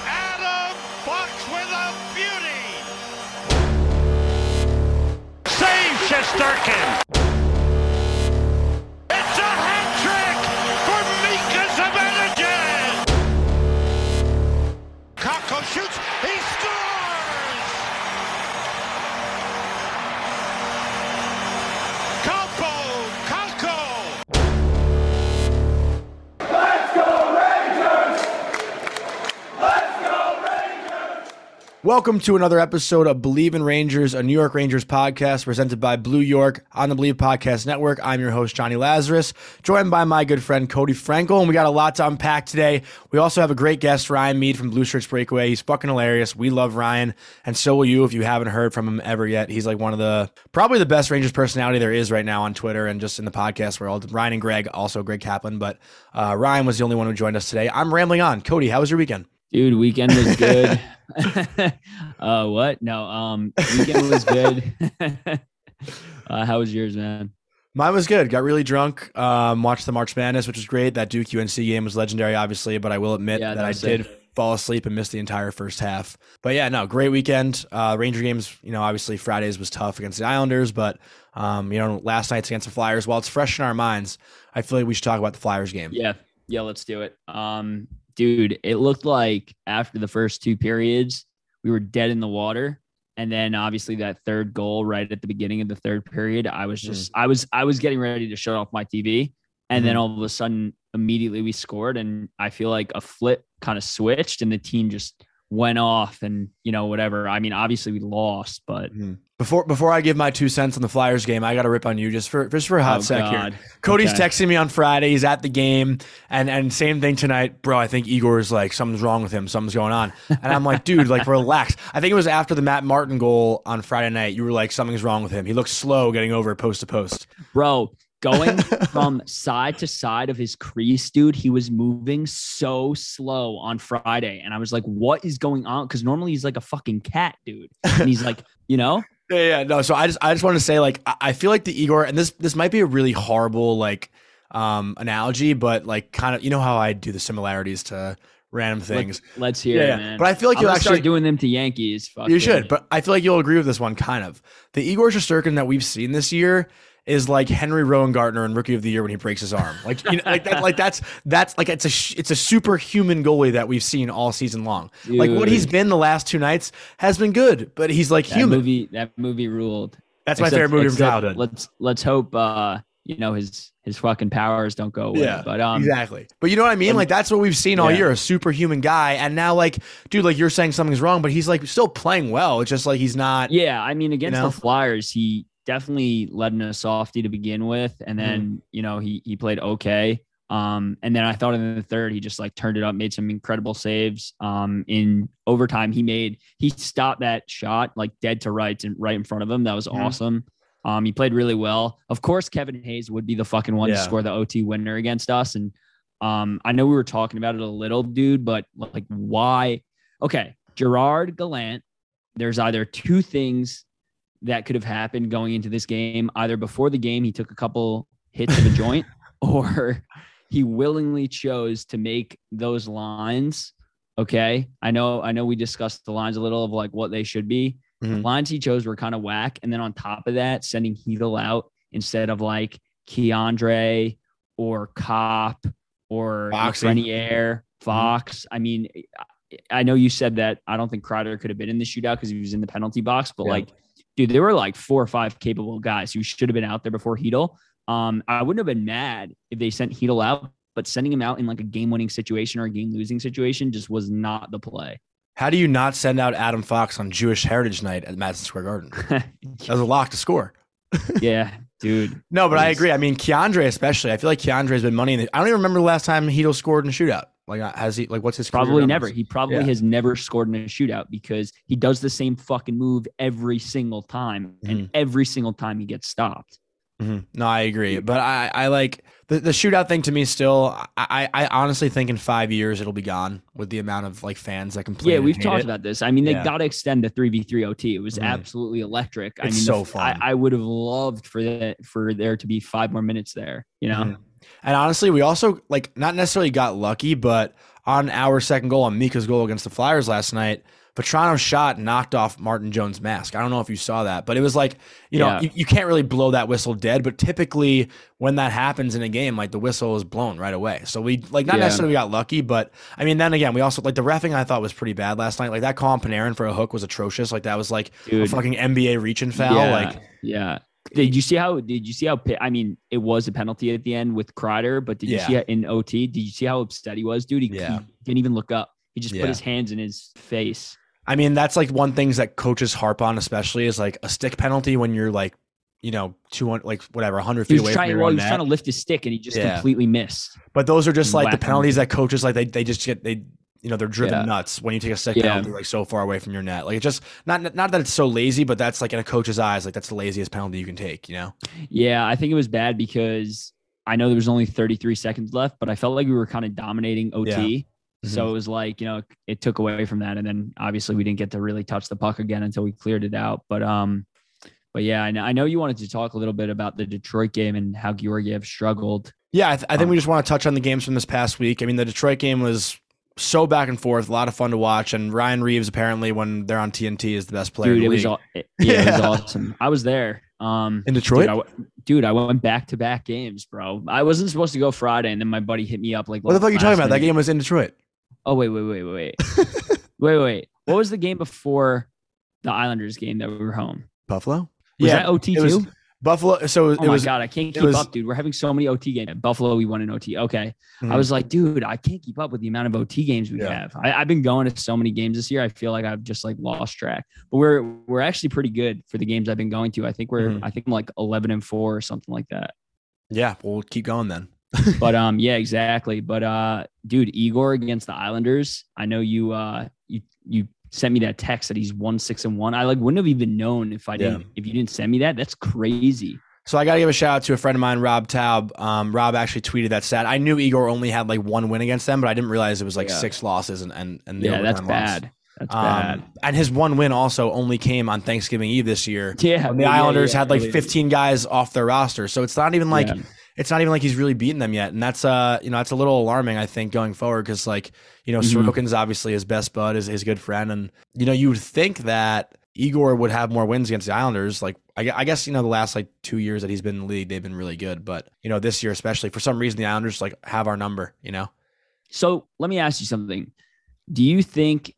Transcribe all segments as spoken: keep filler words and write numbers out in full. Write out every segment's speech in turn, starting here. Adam Fox with a beauty. Save Shesterkin. It's a hat trick for Mika Zibanejad. Kakko shoots. He scores. Welcome to another episode of Believe in Rangers, a New York Rangers podcast presented by Blue York on the Believe Podcast Network. I'm your host, Johnny Lazarus, joined by my good friend, Cody Frankel, and we got a lot to unpack today. We also have a great guest, Ryan Mead from Blue Shirts Breakaway. He's fucking hilarious. We love Ryan, and so will you if you haven't heard from him ever yet. He's like one of the, probably the best Rangers personality there is right now on Twitter and just in the podcast world. Ryan and Greg, also Greg Kaplan, but uh, Ryan was the only one who joined us today. I'm rambling on. Cody, how was your weekend? Dude, weekend was good. uh, what? No, um, weekend was good. uh, how was yours, man? Mine was good. Got really drunk. Um, watched the March Madness, which was great. That Duke U N C game was legendary, obviously, but I will admit yeah, that I did it. fall asleep and miss the entire first half. But yeah, no, great weekend. Uh, Ranger games, you know, obviously Fridays was tough against the Islanders, but um, you know, last night's against the Flyers. While it's fresh in our minds, I feel like we should talk about the Flyers game. Yeah, yeah, let's do it. Um. Dude, it looked like after the first two periods, we were dead in the water. And then obviously that third goal right at the beginning of the third period, I was just, mm. I was, I was getting ready to shut off my T V. And mm. then all of a sudden, immediately we scored. And I feel like a flip kind of switched and the team just went off and, you know, whatever. I mean, obviously we lost, but mm. Before before I give my two cents on the Flyers game, I got to rip on you just for just for a hot oh, sec God. here. Cody's okay. texting me on Friday. He's at the game. And and same thing tonight. Bro, I think Igor's like, something's wrong with him. Something's going on. And I'm like, dude, like, relax. I think it was after the Matt Martin goal on Friday night. You were like, something's wrong with him. He looks slow getting over post to post. Bro, going from side to side of his crease, dude, he was moving so slow on Friday. And I was like, what is going on? Because normally he's like a fucking cat, dude. And he's like, you know? Yeah, yeah, no. So I just, I just want to say, like, I feel like the Igor, and this, this might be a really horrible, like, um, analogy, but like, kind of, you know how I do the similarities to random things. Let's, let's hear, yeah, it, man. But I feel like I'm you'll actually start doing them to Yankees. Fuck you should, it. But I feel like you'll agree with this one, kind of. The Igor Shesterkin that we've seen this year is like Henry Rowengartner in Rookie of the Year when he breaks his arm. Like, you know, like that, like that's that's like it's a it's a superhuman goalie that we've seen all season long. Dude. Like what he's been the last two nights has been good, but he's like that human. Movie, that movie ruled. That's except, my favorite movie from childhood. Let's let's hope uh, you know his his fucking powers don't go away. Yeah, but um, exactly. But you know what I mean? And, like that's what we've seen all yeah. year, a superhuman guy, and now like dude, like you're saying something's wrong, but he's like still playing well. It's just like he's not. Yeah, I mean against you know? the Flyers, he. definitely led in a softie to begin with. And then, mm. you know, he, he played okay. Um, and then I thought in the third, he just like turned it up, made some incredible saves. Um, in overtime, he made, he stopped that shot like dead to rights and right in front of him. That was yeah. awesome. Um, he played really well. Of course, Kevin Hayes would be the fucking one yeah. to score the O T winner against us. And, um, I know we were talking about it a little, dude, but like, why? Okay. Gerard Gallant, there's either two things that could have happened going into this game. Either before the game, he took a couple hits of a joint, or he willingly chose to make those lines. Okay. I know, I know we discussed the lines a little of like what they should be. Mm-hmm. The lines he chose were kind of whack. And then on top of that, sending Hedl out instead of like K'Andre or Copp or Lafreniere, Fox. Mm-hmm. I mean, I know you said that I don't think Kreider could have been in the shootout because he was in the penalty box, but yeah. like, dude, there were like four or five capable guys who should have been out there before Hedl. Um, I wouldn't have been mad if they sent Hedl out, but sending him out in like a game-winning situation or a game-losing situation just was not the play. How do you not send out Adam Fox on Jewish Heritage Night at Madison Square Garden? That was a lock to score. Yeah, dude. No, but I agree. I mean, K'Andre especially. I feel like Keandre's been money in the, I don't even remember the last time Hedo scored in a shootout. Like, has he? Like, what's his? Probably never. He probably yeah. has never scored in a shootout because he does the same fucking move every single time, mm-hmm. and every single time he gets stopped. Mm-hmm. No, I agree. But I, I like the, the shootout thing to me still. I, I honestly think in five years it'll be gone with the amount of like fans that complain. Yeah, we've talked it. about this. I mean, they yeah. got to extend the three v three O T. It was mm-hmm. absolutely electric. It's I mean, so the, fun. I, I would have loved for that for there to be five more minutes there. You know. Mm-hmm. And honestly, we also like not necessarily got lucky, but on our second goal, on Mika's goal against the Flyers last night, Vetrano's shot knocked off Martin Jones' mask. I don't know if you saw that, but it was like, you know, yeah. you, you can't really blow that whistle dead. But typically when that happens in a game, like the whistle is blown right away. So we like not yeah. necessarily got lucky, but I mean, then again, we also like the reffing I thought was pretty bad last night. Like that call on Panarin for a hook was atrocious. Like that was like Dude. a fucking N B A reach and foul. Yeah. Like, yeah. Did you see how, did you see how, I mean, it was a penalty at the end with Kreider, but did you yeah. see it in O T? Did you see how upset he was, dude? He, yeah. he didn't even look up. He just yeah. put his hands in his face. I mean, that's like one thing that coaches harp on, especially is like a stick penalty when you're like, you know, two hundred, like whatever, one hundred feet away. Trying, from well, he was net. trying to lift his stick and he just yeah. completely missed. But those are just like the penalties him. that coaches, like they, they just get, they, you know, they're driven yeah. nuts when you take a second yeah. penalty like so far away from your net. Like it's just not not that it's so lazy, but that's like in a coach's eyes, like that's the laziest penalty you can take, you know? Yeah, I think it was bad because I know there was only thirty-three seconds left, but I felt like we were kind of dominating O T. Yeah. Mm-hmm. So it was like, you know, it, it took away from that. And then obviously we didn't get to really touch the puck again until we cleared it out. But um, but yeah, I know, I know you wanted to talk a little bit about the Detroit game and how Georgiev struggled. Yeah, I, th- I think um, we just want to touch on the games from this past week. I mean, the Detroit game was so back and forth, a lot of fun to watch. And Ryan Reeves, apparently, when they're on T N T, is the best player. Dude, in the it league. was, yeah, yeah. It was awesome. I was there. Um, in Detroit? Dude I, dude, I went back to back games, bro. I wasn't supposed to go Friday, and then my buddy hit me up. Like, what the fuck are you talking about? That game was in Detroit. Oh, wait, wait, wait, wait. wait, wait. What was the game before the Islanders game that we were home? Buffalo? Was yeah. that O T two? Buffalo. So it oh my was, God, I can't keep was, up, dude. We're having so many O T games. At Buffalo, we won an O T. Okay. Mm-hmm. I was like, dude, I can't keep up with the amount of O T games we yeah. have. I, I've been going to so many games this year. I feel like I've just like lost track, but we're, we're actually pretty good for the games I've been going to. I think we're, mm-hmm. I think I'm like eleven and four or something like that. Yeah. We'll keep going then. But, um, yeah, exactly. But, uh, dude, Igor against the Islanders. I know you, uh, you, you, sent me that text that he's one, six and one. I like wouldn't have even known if I didn't, yeah. if you didn't send me that. That's crazy. So I got to give a shout out to a friend of mine, Rob Taub. Um, Rob actually tweeted that stat. I knew Igor only had like one win against them, but I didn't realize it was like yeah. six losses and, and, and the yeah, that's loss. bad. That's um, bad. And his one win also only came on Thanksgiving Eve this year. Yeah. When the yeah, Islanders yeah, had like fifteen guys off their roster. So it's not even like, yeah. it's not even like he's really beaten them yet. And that's, uh, you know, that's a little alarming, I think, going forward. Cause like, you know, mm-hmm. Sorokin's obviously his best bud, is his good friend. And, you know, you would think that Igor would have more wins against the Islanders. Like, I, I guess, you know, the last like two years that he's been in the league, they've been really good. But, you know, this year, especially for some reason, the Islanders like have our number, you know? So let me ask you something. Do you think,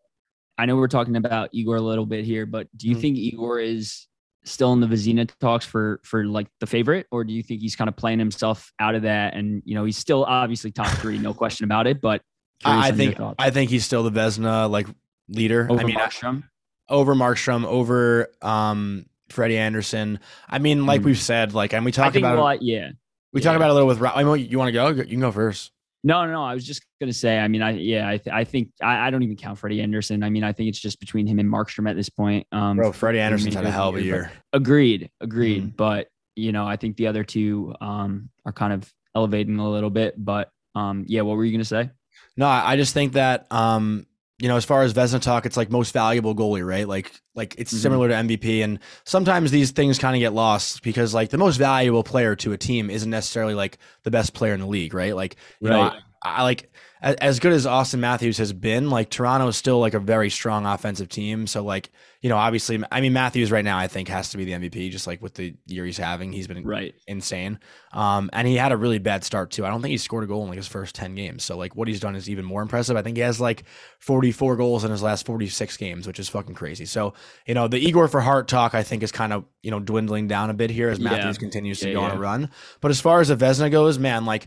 I know we're talking about Igor a little bit here, but do you mm-hmm. think Igor is still in the Vezina talks for, for like the favorite, or do you think he's kind of playing himself out of that? And, you know, he's still obviously top three, no question about it, but I think, I think he's still the Vezina like leader. Over I mean, Markstrom, I, over Markstrom, over, um, Freddie Anderson. I mean, like mm. we've said, like, and we talked about, well, it, yeah, we yeah. talk about it a little with Rob. I mean, you want to go, you can go first. No, no, I was just going to say, I mean, I, yeah, I, th- I think I, I don't even count Freddie Anderson. I mean, I think it's just between him and Markstrom at this point. Um, Bro, Freddie Anderson's had a hell of a year. Agreed. Agreed. Mm-hmm. But, you know, I think the other two um, are kind of elevating a little bit, but um, yeah, what were you going to say? No, I just think that, um, you know, as far as Vezina talk, it's like most valuable goalie, right? Like, like it's mm-hmm. similar to M V P. And sometimes these things kind of get lost because like the most valuable player to a team isn't necessarily like the best player in the league, right? Like, you right. know, I, I like as, as good as Austin Matthews has been, like Toronto is still like a very strong offensive team. So like, you know, obviously, I mean, Matthews right now, I think has to be the M V P just like with the year he's having, he's been right. insane. Um, and he had a really bad start too. I don't think he scored a goal in like his first ten games. So like what he's done is even more impressive. I think he has like forty-four goals in his last forty-six games, which is fucking crazy. So, you know, the Igor for heart talk, I think is kind of, you know, dwindling down a bit here as Matthews yeah. continues to yeah, go yeah. on a run. But as far as the Vezina goes, man, like,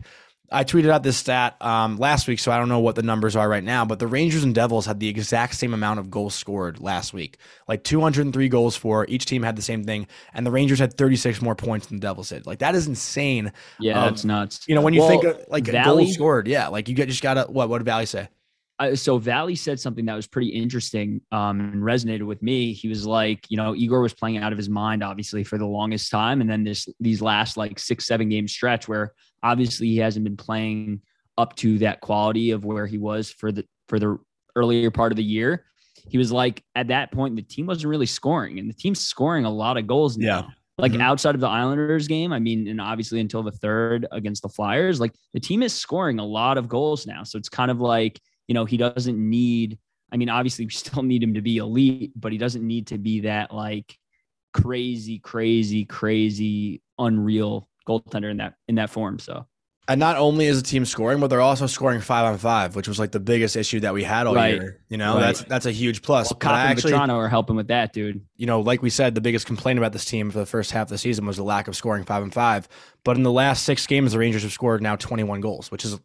I tweeted out this stat um, last week, so I don't know what the numbers are right now, but the Rangers and Devils had the exact same amount of goals scored last week, like two hundred three goals for. Each team had the same thing, and the Rangers had thirty-six more points than the Devils did. Like, that is insane. Yeah, um, that's nuts. You know, when you well, think of, like, Valley, goals scored, yeah, like you get, just got to – what What did Valley say? I, so Valley said something that was pretty interesting um, and resonated with me. He was like, you know, Igor was playing out of his mind, obviously, for the longest time. And then this, these last like six, seven game stretch where obviously he hasn't been playing up to that quality of where he was for the, for the earlier part of the year. He was like, at that point, the team wasn't really scoring, and the team's scoring a lot of goals now. Yeah. Like mm-hmm. outside of the Islanders game, I mean, and obviously until the third against the Flyers, like the team is scoring a lot of goals now. So it's kind of like, you know, he doesn't need, I mean, obviously we still need him to be elite, but he doesn't need to be that like crazy, crazy, crazy, unreal goaltender in that, in that form. So. And not only is the team scoring, but they're also scoring five on five, which was like the biggest issue that we had all right. year. You know, right. that's that's a huge plus. Well, Copp and actually, Vetrano are helping with that, dude. You know, like we said, the biggest complaint about this team for the first half of the season was the lack of scoring five on five. But in the last six games, the Rangers have scored now twenty-one goals, which is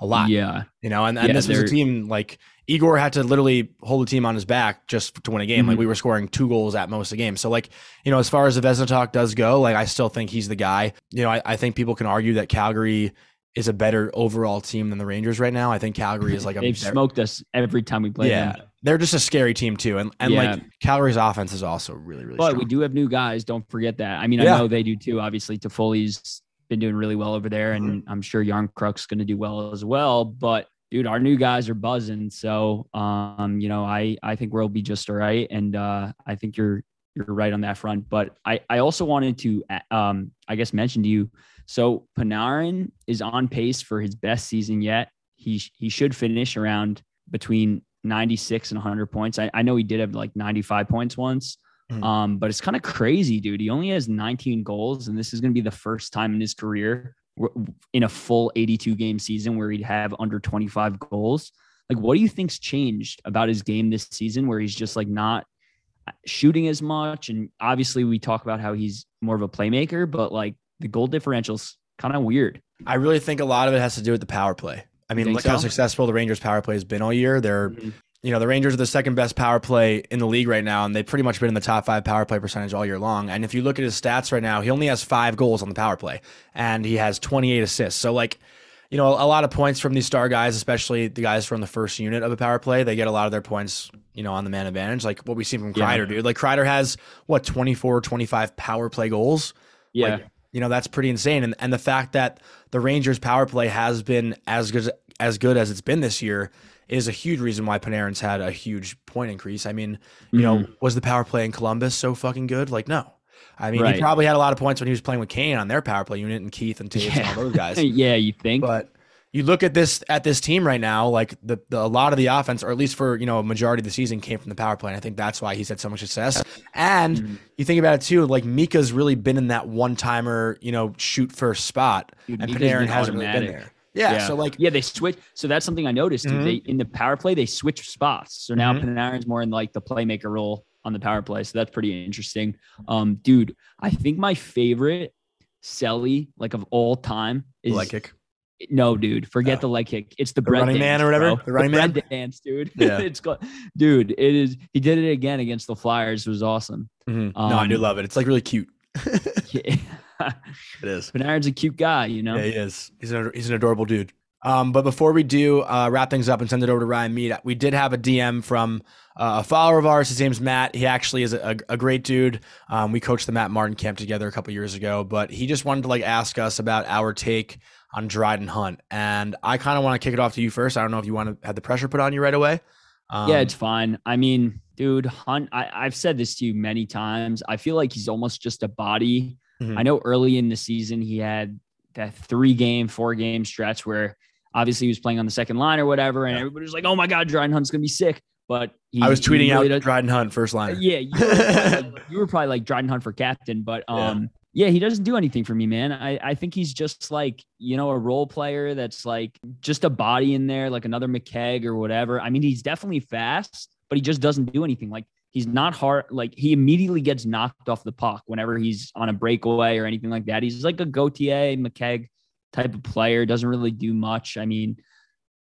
a lot. Yeah. You know, and, and yeah, this was a team like Igor had to literally hold the team on his back just to win a game. Mm-hmm. Like we were scoring two goals at most a game. So like, you know, as far as the Vezina talk does go, like I still think he's the guy. You know, I, I think people can argue that Calgary is a better overall team than the Rangers right now. I think Calgary is like a they've smoked us every time we play yeah, them. They're just a scary team too. And and yeah. like Calgary's offense is also really, really but strong. But we do have new guys. Don't forget that. I mean, I yeah. know they do too. Obviously Toffoli's been doing really well over there, and I'm sure Yarncrook's going to do well as well. But dude, our new guys are buzzing. So, um, you know, I, I think we'll be just all right. And uh, I think you're, you're right on that front, but I, I also wanted to, um, I guess mention to you. So Panarin is on pace for his best season yet. He, he should finish around between ninety-six and one hundred points. I, I know he did have like ninety-five points once. Um, but it's kind of crazy, dude. He only has nineteen goals, and this is going to be the first time in his career in a full eighty-two game season where he'd have under twenty-five goals. Like, what do you think's changed about his game this season where he's just like not shooting as much? And obviously we talk about how he's more of a playmaker, but like the goal differential's kind of weird. I really think a lot of it has to do with the power play. I mean, look so? how successful the Rangers power play has been all year. They're mm-hmm. You know, the Rangers are the second best power play in the league right now, and they've pretty much been in the top five power play percentage all year long. And if you look at his stats right now, he only has five goals on the power play, and he has twenty-eight assists. So, like, you know, a lot of points from these star guys, especially the guys from the first unit of a power play, they get a lot of their points, you know, on the man advantage, like what we see from Kreider, yeah. dude. Like, Kreider has, what, twenty-four, twenty-five power play goals? Yeah. Like, you know, that's pretty insane. And and the fact that the Rangers power play has been as good as good as it's been this year is a huge reason why Panarin's had a huge point increase. I mean, you mm-hmm. know, was the power play in Columbus so fucking good? Like, no. I mean, right. he probably had a lot of points when he was playing with Kane on their power play unit and Keith and Taves yeah. and all those guys. yeah, you think. But you look at this at this team right now, like the, the a lot of the offense, or at least for, you know, a majority of the season, came from the power play. And I think that's why he's had so much success. And mm-hmm. you think about it too, like Mika's really been in that one-timer, you know, shoot first spot. Dude, and Mika's Panarin hasn't really been there. Yeah, yeah. So like, yeah, they switch. So that's something I noticed. Mm-hmm. They, in the power play, they switch spots. So now mm-hmm. Panarin's more in like the playmaker role on the power play. So that's pretty interesting. Um, dude, I think my favorite Selly, like of all time, is leg kick. No, dude, forget oh. the leg kick. It's the, the bread running dance, man or whatever. Bro. The running the man bread dance, dude. Yeah. it's called, dude. It is. He did it again against the Flyers. It was awesome. Mm-hmm. Um, no, I do love it. It's like really cute. yeah. It is. Panarin's a cute guy, you know. Yeah, he is. He's an he's an adorable dude. Um, but before we do uh, wrap things up and send it over to Ryan Mead, we did have a D M from uh, a follower of ours. His name's Matt. He actually is a, a great dude. Um, we coached the Matt Martin camp together a couple years ago, but he just wanted to like ask us about our take on Dryden Hunt. And I kind of want to kick it off to you first. I don't know if you want to have the pressure put on you right away. Um, yeah, it's fine. I mean, dude, Hunt. I, I've said this to you many times. I feel like he's almost just a body. Mm-hmm. I know early in the season, he had that three game, four game stretch where obviously he was playing on the second line or whatever. And yeah. everybody was like, oh my God, Dryden Hunt's going to be sick. But he, I was tweeting really out Dryden Hunt first line. Yeah. You were, probably, like, you were probably like Dryden Hunt for captain, but um, yeah. yeah, he doesn't do anything for me, man. I, I think he's just like, you know, a role player that's like just a body in there, like another McKegg or whatever. I mean, he's definitely fast, but he just doesn't do anything. Like, he's not hard. Like, he immediately gets knocked off the puck whenever he's on a breakaway or anything like that. He's like a Gauthier, McKegg type of player, doesn't really do much. I mean,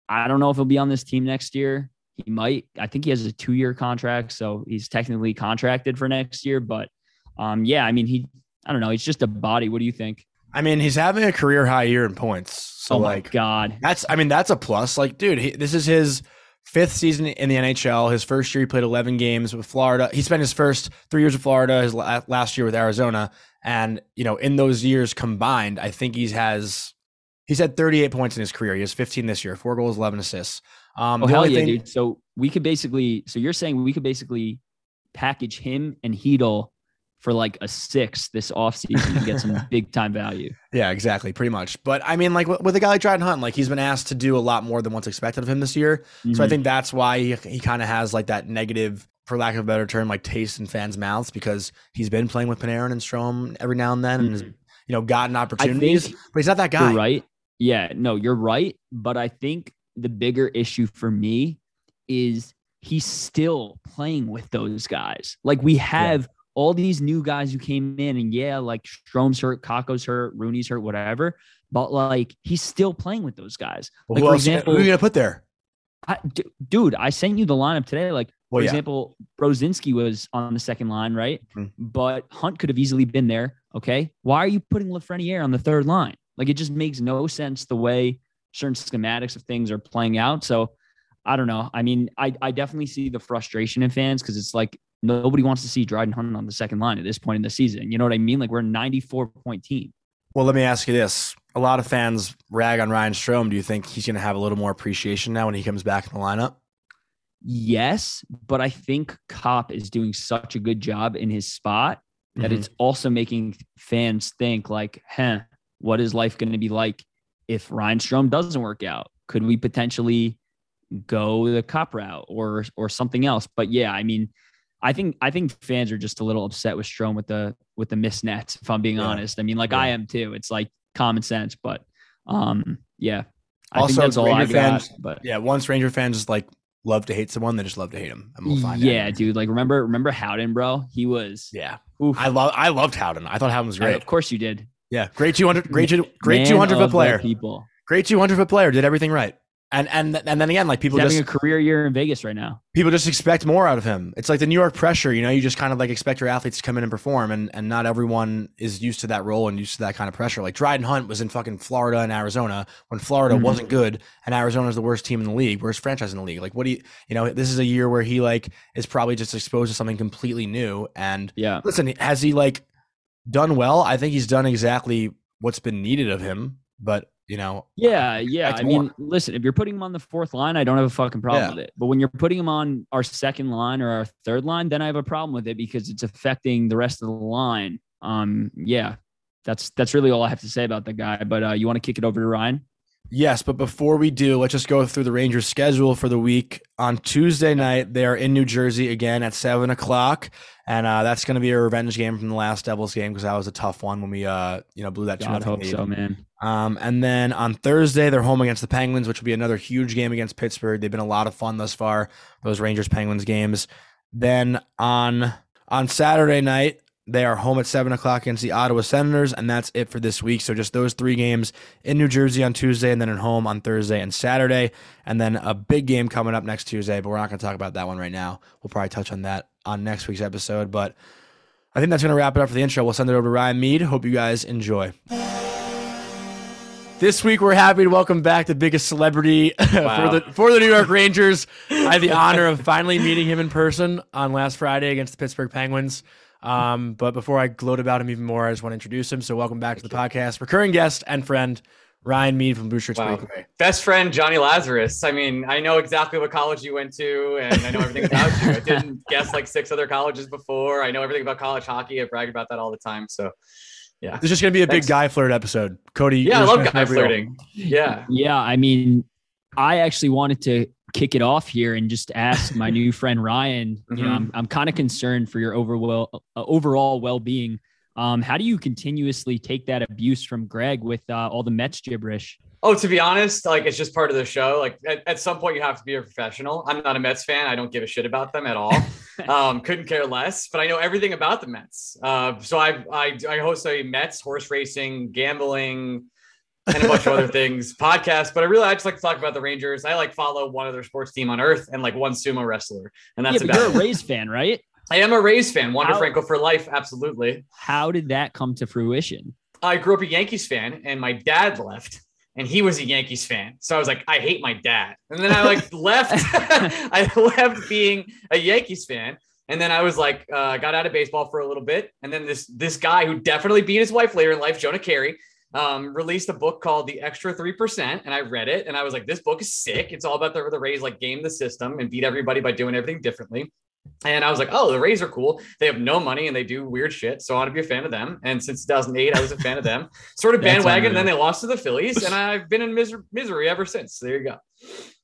I don't know if he'll be on this team next year. He might. I think he has a two-year contract, so he's technically contracted for next year. But, um, yeah, I mean, he – I don't know. He's just a body. What do you think? I mean, he's having a career-high year in points. So, oh, like, my God. That's – I mean, that's a plus. Like, dude, he, this is his fifth season in the N H L. His first year, he played eleven games with Florida. He spent his first three years with Florida, his last year with Arizona. And, you know, in those years combined, I think he has – he's had thirty-eight points in his career. He has fifteen this year, four goals, eleven assists. Um, oh, hell yeah, thing, dude. So we could basically, so you're saying we could basically package him and Hedl for like a six this offseason and get some big time value. Yeah, exactly. Pretty much. But I mean, like with a guy like Dryden Hunt, like he's been asked to do a lot more than what's expected of him this year. Mm-hmm. So I think that's why he, he kind of has like that negative, for lack of a better term, like taste in fans' mouths, because he's been playing with Panarin and Strome every now and then mm-hmm. and has, you know, gotten opportunities, think, but he's not that guy. You're right. Yeah, no, you're right. But I think the bigger issue for me is he's still playing with those guys. Like we have yeah. all these new guys who came in and yeah, like Strome's hurt, Kakko's hurt, Rooney's hurt, whatever. But like, he's still playing with those guys. Well, like, who, for else, example, who are you going to put there? I, d- dude, I sent you the lineup today. Like well, for yeah. example, Brozinski was on the second line, right? Mm-hmm. But Hunt could have easily been there. Okay. Why are you putting Lafreniere on the third line? Like it just makes no sense the way certain schematics of things are playing out. So I don't know. I mean, I, I definitely see the frustration in fans because it's like nobody wants to see Dryden Hunt on the second line at this point in the season. You know what I mean? Like we're a ninety-four point team. Well, let me ask you this. A lot of fans rag on Ryan Strome. Do you think he's going to have a little more appreciation now when he comes back in the lineup? Yes, but I think Copp is doing such a good job in his spot mm-hmm. that it's also making fans think like, huh, what is life going to be like if Ryan Strome doesn't work out? Could we potentially go the Copp route or or something else? But yeah, I mean, I think I think fans are just a little upset with Strome with the with the missed nets, if I'm being yeah. honest. I mean, like yeah. I am too. It's like common sense, but um, yeah. I also, think that's all Ranger I fans, got. But yeah, once Ranger fans just like love to hate someone, they just love to hate him. And we'll find yeah, out. Yeah, dude. Like remember remember Howden, bro? He was yeah. Oof. I love I loved Howden. I thought Howden was great. And of course you did. Yeah, great two hundred, great, great two hundred foot player. People. Great two hundred foot player did everything right, and and and then again, like people He's just having a career year in Vegas right now. People just expect more out of him. It's like the New York pressure, you know. You just kind of like expect your athletes to come in and perform, and and not everyone is used to that role and used to that kind of pressure. Like Dryden Hunt was in fucking Florida and Arizona when Florida mm-hmm. wasn't good, and Arizona's the worst team in the league, worst franchise in the league. Like, what do you, you know? This is a year where he like is probably just exposed to something completely new. And yeah, listen, has he like done well? I think he's done exactly what's been needed of him, but you know, yeah, yeah. I mean, listen, if you're putting him on the fourth line, I don't have a fucking problem yeah. with it. But when you're putting him on our second line or our third line, then I have a problem with it because it's affecting the rest of the line. Um, yeah, that's that's really all I have to say about the guy. But uh, you want to kick it over to Ryan? Yes, but before we do, let's just go through the Rangers' schedule for the week. On Tuesday night, they are in New Jersey again at seven o'clock, and uh, that's going to be a revenge game from the last Devils game because that was a tough one when we uh, you know, blew that two nothing lead. I hope so, man. Um, and then on Thursday, they're home against the Penguins, which will be another huge game against Pittsburgh. They've been a lot of fun thus far, those Rangers-Penguins games. Then on on Saturday night, they are home at seven o'clock against the Ottawa Senators, and that's it for this week. So just those three games in New Jersey on Tuesday and then at home on Thursday and Saturday, and then a big game coming up next Tuesday, but we're not going to talk about that one right now. We'll probably touch on that on next week's episode, but I think that's going to wrap it up for the intro. We'll send it over to Ryan Mead. Hope you guys enjoy. This week, we're happy to welcome back the biggest celebrity wow. for the for the New York Rangers. I had the honor of finally meeting him in person on last Friday against the Pittsburgh Penguins. Um, but before I gloat about him even more, I just want to introduce him. So welcome back to the podcast, recurring guest and friend, Ryan Mead from Blue Shirts wow. Weekly. Best friend, Johnny Lazarus. I mean, I know exactly what college you went to, and I know everything about you. I didn't guess like six other colleges before. I know everything about college hockey. I brag about that all the time. So yeah, there's just going to be a Thanks. big guy flirt episode. Cody. Yeah, I love guy flirting. Yeah. Yeah. I mean, I actually wanted to kick it off here and just ask my new friend Ryan, you mm-hmm. know, I'm, I'm kind of concerned for your overall uh, overall well-being. Um, how do you continuously take that abuse from Greg with uh, all the Mets gibberish? Oh, to be honest, like it's just part of the show. Like at, at some point you have to be a professional. I'm not a Mets fan. I don't give a shit about them at all. um, couldn't care less, but I know everything about the Mets. Uh, so I, I, I host a Mets horse racing, gambling, and a bunch of other things, podcasts. But I really, I just like to talk about the Rangers. I like follow one other sports team on earth and like one sumo wrestler. And that's yeah, about you're it. A Rays fan, right? I am a Rays fan. Wander how, Franco for life. Absolutely. How did that come to fruition? I grew up a Yankees fan and my dad left and he was a Yankees fan. So I was like, I hate my dad. And then I like left, I left being a Yankees fan. And then I was like, uh, got out of baseball for a little bit. And then this, this guy who definitely beat his wife later in life, Jonah Carey, um, released a book called The Extra three percent. And I read it and I was like, this book is sick. It's all about the, the Rays, like game the system and beat everybody by doing everything differently. And I was like, oh, the Rays are cool. They have no money and they do weird shit. So I want to be a fan of them. And since two thousand eight, I was a fan of them, sort of bandwagon. And then they lost to the Phillies and I've been in misery, misery ever since. So there you go.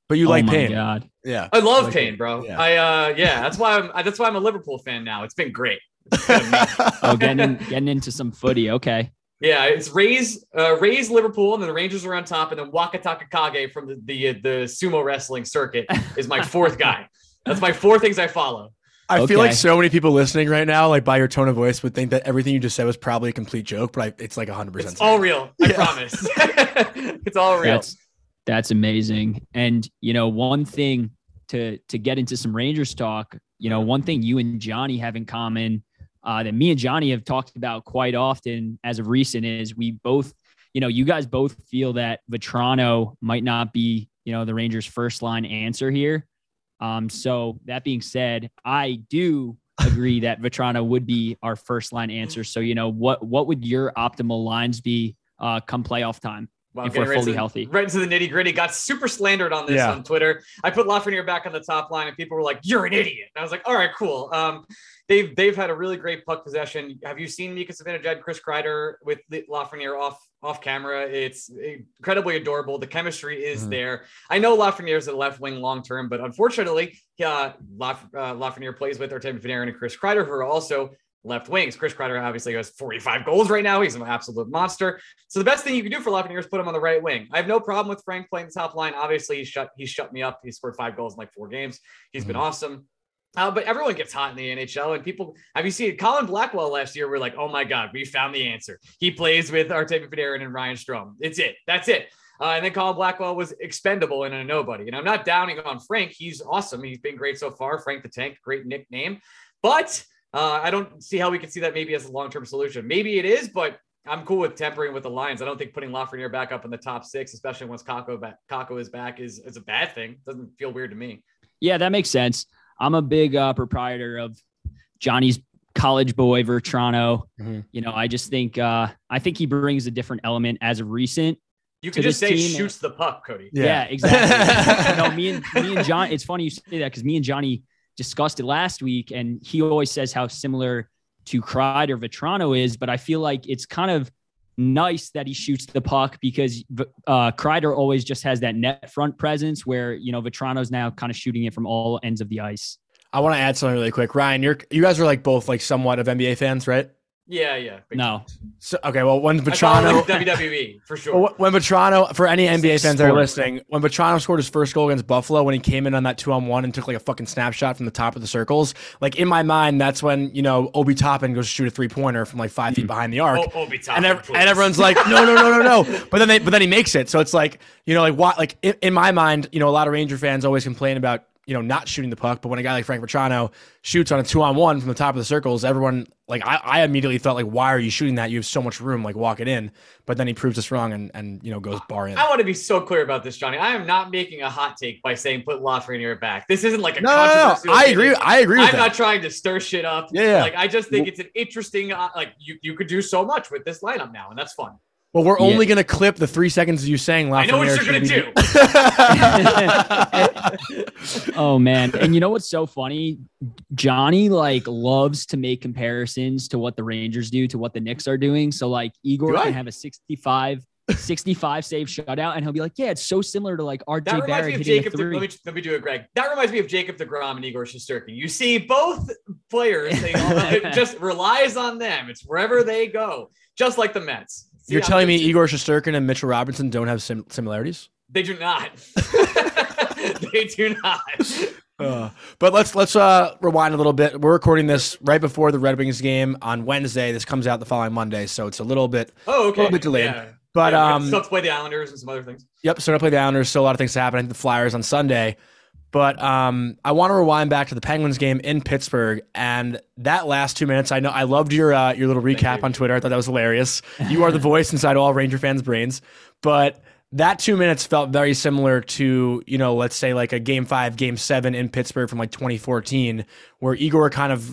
But you oh like pain. God. Yeah. I love I like pain, it. bro. Yeah. I, uh, yeah, that's why I'm, I, that's why I'm a Liverpool fan now. It's been great. It's been oh, getting, getting into some footy. Okay. Yeah, it's Rays, uh, Rays, Liverpool, and then the Rangers are on top, and then Waka Takakage from the, the the sumo wrestling circuit is my fourth guy. That's my four things I follow. I okay. feel like so many people listening right now, like by your tone of voice, would think that everything you just said was probably a complete joke, but I, it's like one hundred percent. It's serious. All real. I yeah. promise. It's all real. That's, that's amazing. And, you know, one thing to, to get into some Rangers talk, you know, one thing you and Johnny have in common Uh, that me and Johnny have talked about quite often as of recent is we both, you know, you guys both feel that Vetrano might not be, you know, the Rangers' first line answer here. Um, so that being said, I do agree that Vetrano would be our first line answer. So, you know, what, what would your optimal lines be uh, come playoff time? Well, if we're right fully to, healthy. Right into the nitty gritty. Got super slandered on this yeah. on Twitter. I put Lafreniere back on the top line and people were like, you're an idiot. And I was like, all right, cool. Um, they've, they've had a really great puck possession. Have you seen Mika Zibanejad, Chris Kreider with Lafreniere off, off camera? It's incredibly adorable. The chemistry is mm-hmm. there. I know Lafreniere is a left wing long-term, but unfortunately yeah, Laf, uh, Lafreniere plays with Artemi Panarin and Chris Kreider, who are also left wings. Chris Kreider obviously has forty-five goals right now. He's an absolute monster. So the best thing you can do for Lafreniere is put him on the right wing. I have no problem with Frank playing the top line. Obviously he shut, he shut me up. He scored five goals in like four games. He's mm-hmm. been awesome. Uh, but everyone gets hot in the N H L and people, have you seen Colin Blackwell last year? We're like, oh my God, we found the answer. He plays with Artemi Panarin and Ryan Strome. It's it. That's it. Uh, and then Colin Blackwell was expendable and a nobody. And I'm not downing on Frank. He's awesome. He's been great so far. Frank the Tank, great nickname. But Uh, I don't see how we can see that maybe as a long-term solution. Maybe it is, but I'm cool with tempering with the lines. I don't think putting Lafreniere back up in the top six, especially once Kakko, back, Kakko is back, is, is a bad thing. It doesn't feel weird to me. Yeah, that makes sense. I'm a big uh, proprietor of Johnny's college boy, Vetrano. Mm-hmm. You know, I just think uh, I think he brings a different element as of recent. You could just say shoots and, the puck, Cody. Yeah, yeah exactly. no, me and, me and John, it's funny you say that because me and Johnny discussed it last week, and he always says how similar to Kreider Vetrano is, but I feel like it's kind of nice that he shoots the puck because uh, Kreider always just has that net front presence where, you know, Vetrano's now kind of shooting it from all ends of the ice. I want to add something really quick. Ryan, you're, you guys are like both like somewhat of N B A fans, right? Yeah, yeah. No. So, okay, well, when Vetrano... Like W W E, for sure. Well, when Vetrano, for any N B A fans that are listening, when Vetrano scored his first goal against Buffalo, when he came in on that two-on-one and took like a fucking snapshot from the top of the circles, like in my mind, that's when, you know, Obi Toppin goes to shoot a three-pointer from like five mm. feet behind the arc. O- Obi Toppin, and, ev- and everyone's like, no, no, no, no, no. But then they, but then he makes it. So it's like, you know, like, why, like in, in my mind, you know, a lot of Ranger fans always complain about, you know, not shooting the puck, but when a guy like Frank Vetrano shoots on a two-on-one from the top of the circles, everyone, like, I, I immediately thought, like, why are you shooting that? You have so much room, like, walk it in. But then he proves us wrong and, and you know, goes bar in. I want to be so clear about this, Johnny. I am not making a hot take by saying put Lafreniere back. This isn't like a no, controversial no, no. I agree. I agree with I'm that. Not trying to stir shit up. Yeah, yeah. Like, I just think well, it's an interesting, uh, like, you, you could do so much with this lineup now, and that's fun. Well, we're only yeah. going to clip the three seconds of you saying Lafreniere. I know what you're going to do. Oh, man. And you know what's so funny? Johnny, like, loves to make comparisons to what the Rangers do, to what the Knicks are doing. So, like, Igor do can have a sixty-five save shutout, and he'll be like, yeah, it's so similar to, like, R J Barrett reminds me of Jacob hitting a three. Let me, let me do it, Greg. That reminds me of Jacob DeGrom and Igor Shesterkin. You see both players, they all, it just relies on them. It's wherever they go, just like the Mets. See, You're I'm telling me too. Igor Shesterkin and Mitchell Robinson don't have sim- similarities? They do not. They do not. Uh, but let's let's uh, rewind a little bit. We're recording this right before the Red Wings game on Wednesday. This comes out the following Monday, so it's a little bit, oh, okay. a little bit delayed. Yeah. But yeah, um, still to play the Islanders and some other things. Yep, still to play the Islanders. Still a lot of things to happen. I think the Flyers on Sunday. But um, I want to rewind back to the Penguins game in Pittsburgh, and that last two minutes. I know I loved your uh, your little recap on Twitter. I thought that was hilarious. You are the voice inside all Ranger fans' brains. But that two minutes felt very similar to, you know, let's say like a game five, game seven in Pittsburgh from like twenty fourteen, where Igor kind of,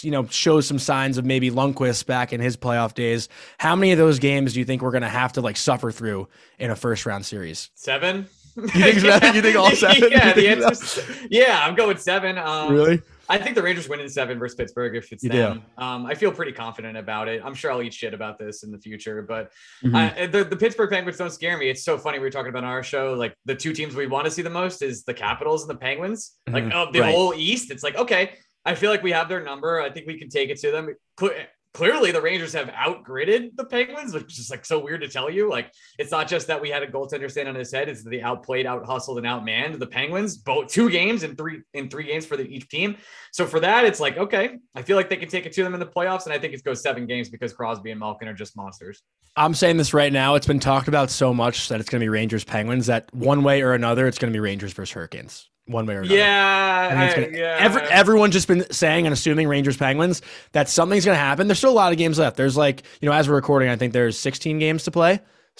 you know, shows some signs of maybe Lundqvist back in his playoff days. How many of those games do you think we're going to have to like suffer through in a first round series? Seven. You think yeah. that, you think all seven? Yeah, the answer's, yeah, I'm going seven. Um, really? I think the Rangers win in seven versus Pittsburgh if it's you them. Um, I feel pretty confident about it. I'm sure I'll eat shit about this in the future, but mm-hmm. I, the, the Pittsburgh Penguins don't scare me. It's so funny. We were talking about on our show, like the two teams we want to see the most is the Capitals and the Penguins. Like mm-hmm. oh, the right. whole East. It's like, okay, I feel like we have their number. I think we can take it to them. Cle- Clearly, the Rangers have outgritted the Penguins, which is like so weird to tell you. Like, it's not just that we had a goaltender stand on his head; it's that they outplayed, out-hustled, and outmanned the Penguins. Both two games and three in three games for the, each team. So for that, it's like okay, I feel like they can take it to them in the playoffs, and I think it goes seven games because Crosby and Malkin are just monsters. I'm saying this right now; it's been talked about so much that it's going to be Rangers Penguins. That one way or another, it's going to be Rangers versus Hurricanes. One way or another. Yeah. I, gonna, yeah. Every, everyone's just been saying and assuming Rangers Penguins that something's going to happen. There's still a lot of games left. There's like, you know, as we're recording, I think there's sixteen games to play.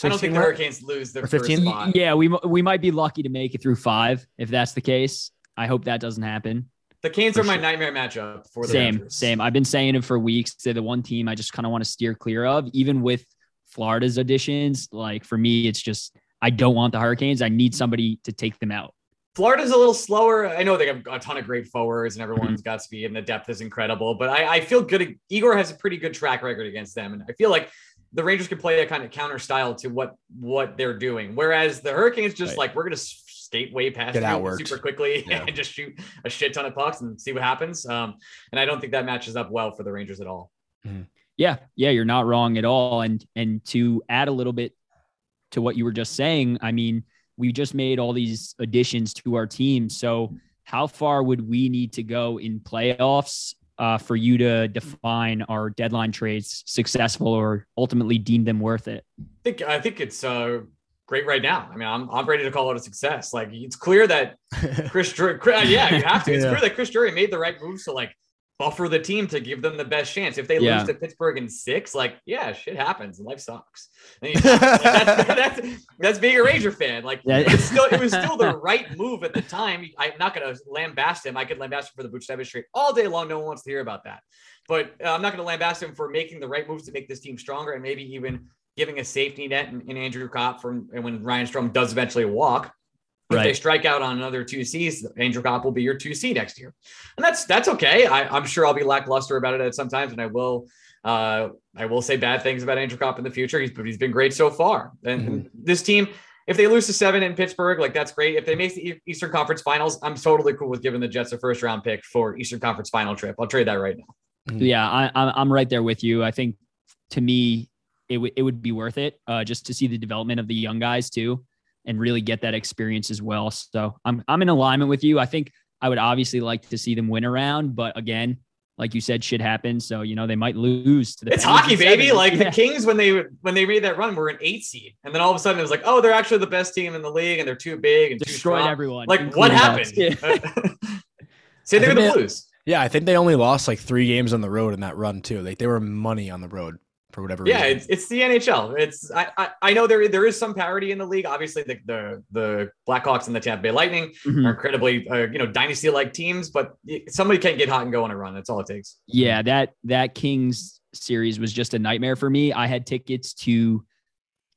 I don't think the Hurricanes lose their first spot. Yeah. We, we might be lucky to make it through five. If that's the case, I hope that doesn't happen. The Canes are my nightmare matchup for the Rangers. Same, same. I've been saying it for weeks. They're the one team I just kind of want to steer clear of, even with Florida's additions. Like for me, it's just, I don't want the Hurricanes. I need somebody to take them out. Florida's a little slower. I know they have a ton of great forwards and everyone's got speed and the depth is incredible, but I, I feel good. Igor has a pretty good track record against them. And I feel like the Rangers can play a kind of counter style to what, what they're doing. Whereas the Hurricanes just right. like, we're going to skate way past you super quickly yeah. and just shoot a shit ton of pucks and see what happens. Um, and I don't think that matches up well for the Rangers at all. Mm-hmm. Yeah. Yeah. You're not wrong at all. And, and to add a little bit to what you were just saying, I mean, we just made all these additions to our team. So how far would we need to go in playoffs uh, for you to define our deadline trades successful or ultimately deem them worth it? I think, I think it's uh, great right now. I mean, I'm, I'm ready to call it a success. Like it's clear that Chris Drury, yeah, you have to, it's yeah. clear that Chris Drury made the right moves to like buffer the team to give them the best chance. If they yeah. lose to Pittsburgh in six, like, yeah, shit happens and life sucks. And you know, like that's, that's, that's being a Ranger fan. Like, yeah. it, was still, it was still the right move at the time. I'm not going to lambaste him. I could lambaste him for the Buchnevich trade all day long. No one wants to hear about that. But uh, I'm not going to lambaste him for making the right moves to make this team stronger and maybe even giving a safety net in, in Andrew Copp from and when Ryan Strome does eventually walk. If right. they strike out on another two C's, Andrew Copp will be your two C next year. And that's, that's okay. I, I'm sure I'll be lackluster about it at some times. And I will, uh, I will say bad things about Andrew Copp in the future. He's, but he's been great so far. And mm-hmm. this team, if they lose to seven in Pittsburgh, like that's great. If they make the Eastern Conference Finals, I'm totally cool with giving the Jets a first round pick for Eastern Conference Final trip. I'll trade that right now. Mm-hmm. Yeah. I, I'm right there with you. I think to me, it would, it would be worth it uh, just to see the development of the young guys too, and really get that experience as well. So I'm I'm in alignment with you. I think I would obviously like to see them win a round, but again, like you said, shit happens. So, you know, they might lose to the It's Penguins hockey, baby. Like yeah. the Kings, when they when they made that run, were an eight seed. And then all of a sudden it was like, oh, they're actually the best team in the league and they're too big and destroyed too strong. Everyone. Like what happened? Yeah. Same thing with the Blues. Yeah, I think they only lost like three games on the road in that run too. Like they were money on the road. For whatever yeah, reason. It's, it's the N H L. It's I, I I know there there is some parity in the league. Obviously, the the, the Blackhawks and the Tampa Bay Lightning mm-hmm. are incredibly uh, you know dynasty like teams, but somebody can't get hot and go on a run. That's all it takes. Yeah, that that Kings series was just a nightmare for me. I had tickets to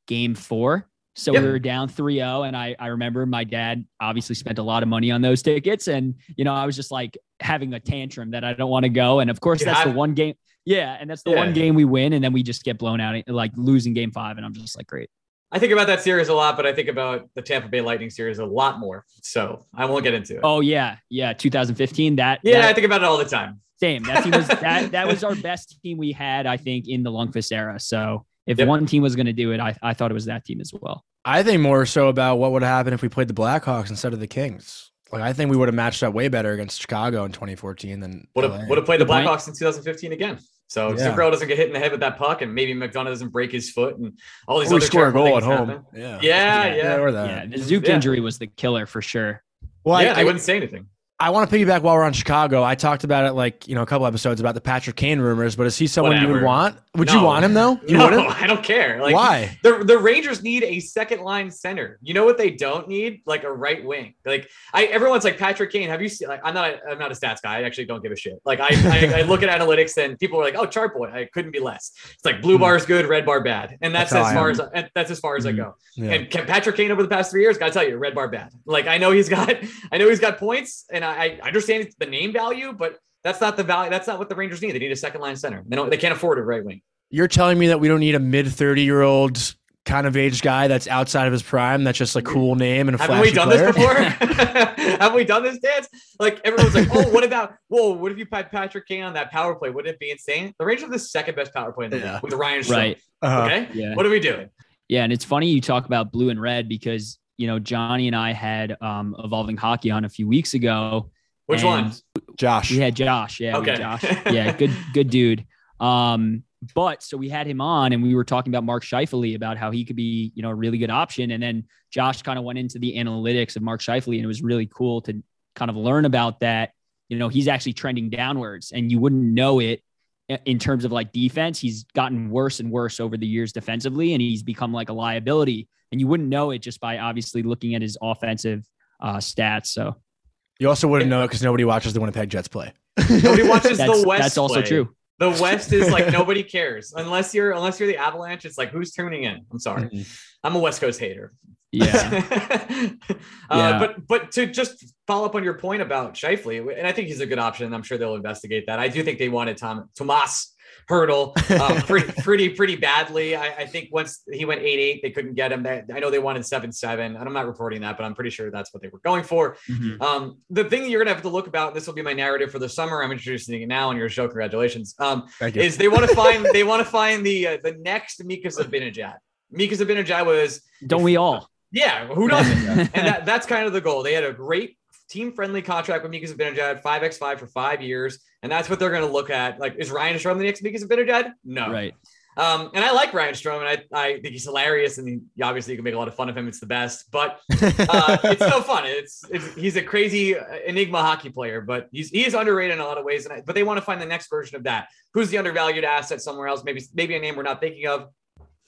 Game Four, so yep. we were down three oh, and I I remember my dad obviously spent a lot of money on those tickets, and you know I was just like having a tantrum that I don't want to go, and of course yeah, that's I, the one game. Yeah, and that's the yeah. one game we win, and then we just get blown out, like losing game five, and I'm just like, great. I think about that series a lot, but I think about the Tampa Bay Lightning series a lot more, so I won't get into it. Oh, yeah, yeah, two thousand fifteen, that... Yeah, that, I think about it all the time. Same, that team was that, that was our best team we had, I think, in the Lundqvist era, so if yep. one team was going to do it, I, I thought it was that team as well. I think more so about what would happen if we played the Blackhawks instead of the Kings. Like I think we would have matched up way better against Chicago in twenty fourteen than would have, would have played the Blackhawks in two thousand fifteen again. So yeah. Zuccarello doesn't get hit in the head with that puck, and maybe McDonough doesn't break his foot, and all these or other score a goal at home. Happen. Yeah, yeah, yeah. yeah. Or that. yeah. The Zook yeah. injury was the killer for sure. Well, yeah, I, I wouldn't say anything. I want to piggyback while we're on Chicago. I talked about it like, you know, a couple episodes about the Patrick Kane rumors, but is he someone Whatever. you would want? Would no. you want him though? You no, wouldn't? I don't care. Like, why? The, the Rangers need a second line center. You know what they don't need? Like a right wing. Like I, everyone's like Patrick Kane. Have you seen, like, I'm not, a, I'm not a stats guy. I actually don't give a shit. Like I, I, I look at analytics and people are like, oh, chart boy. I couldn't be less. It's like blue bar is good, red bar bad. And that's, that's as far as, I, that's as far as mm-hmm. I go. Yeah. And can Patrick Kane over the past three years, gotta tell you, red bar bad. Like I know he's got, I know he's got points and I understand it's the name value, but that's not the value. That's not what the Rangers need. They need a second line center. They don't. They can't afford a right wing. You're telling me that we don't need a mid thirty year old kind of age guy that's outside of his prime. That's just a cool name and a Haven't flashy player. Haven't we done player? this before? Haven't we done this dance? Like everyone's like, oh, what about? Whoa, what if you had Patrick Kane on that power play? Wouldn't it be insane? The Rangers are the second best power play in the yeah. league with Ryan Strome. Right. Uh-huh. Okay. Yeah. What are we doing? Yeah, and it's funny you talk about blue and red because. You know, Johnny and I had um, Evolving Hockey on a few weeks ago. Which one? Josh. We had Josh. Yeah. Okay. Josh. Yeah. Good, good dude. Um, but so we had him on and we were talking about Mark Scheifele about how he could be, you know, a really good option. And then Josh kind of went into the analytics of Mark Scheifele and it was really cool to kind of learn about that. You know, he's actually trending downwards and you wouldn't know it in terms of like defense. He's gotten worse and worse over the years defensively and he's become like a liability. And you wouldn't know it just by obviously looking at his offensive uh, stats. So you also wouldn't know it because nobody watches the Winnipeg Jets play. Nobody watches the West. That's play. also true. The West is like nobody cares unless you're unless you're the Avalanche. It's like who's tuning in? I'm sorry, mm-hmm. I'm a West Coast hater. Yeah. uh, yeah, but but to just follow up on your point about Scheifele, and I think he's a good option. I'm sure they'll investigate that. I do think they wanted Tom Tomas. Hurdle um, pretty, pretty, pretty badly. I, I think once he went eight, eight, they couldn't get him. They, I know they wanted seven, seven, and I'm not reporting that, but I'm pretty sure that's what they were going for. Mm-hmm. Um, the thing that you're going to have to look about, this will be my narrative for the summer. I'm introducing it now on your show. Congratulations. Um, Thank you. Is they want to find, they want to find the, uh, the next Mika Zibanejad. Mika Zibanejad was, don't we all? Uh, yeah. Who doesn't? and that, that's kind of the goal. They had a great, team-friendly contract with Mika Zibanejad, five by five for five years, and that's what they're going to look at. Like, is Ryan Strome the next Mika Zibanejad? No. Right. Um, and I like Ryan Strome, and I, I think he's hilarious, and he, obviously you can make a lot of fun of him. It's the best, but uh, it's so fun. It's, it's he's a crazy enigma hockey player, but he's he is underrated in a lot of ways, and I, but they want to find the next version of that. Who's the undervalued asset somewhere else? Maybe maybe a name we're not thinking of.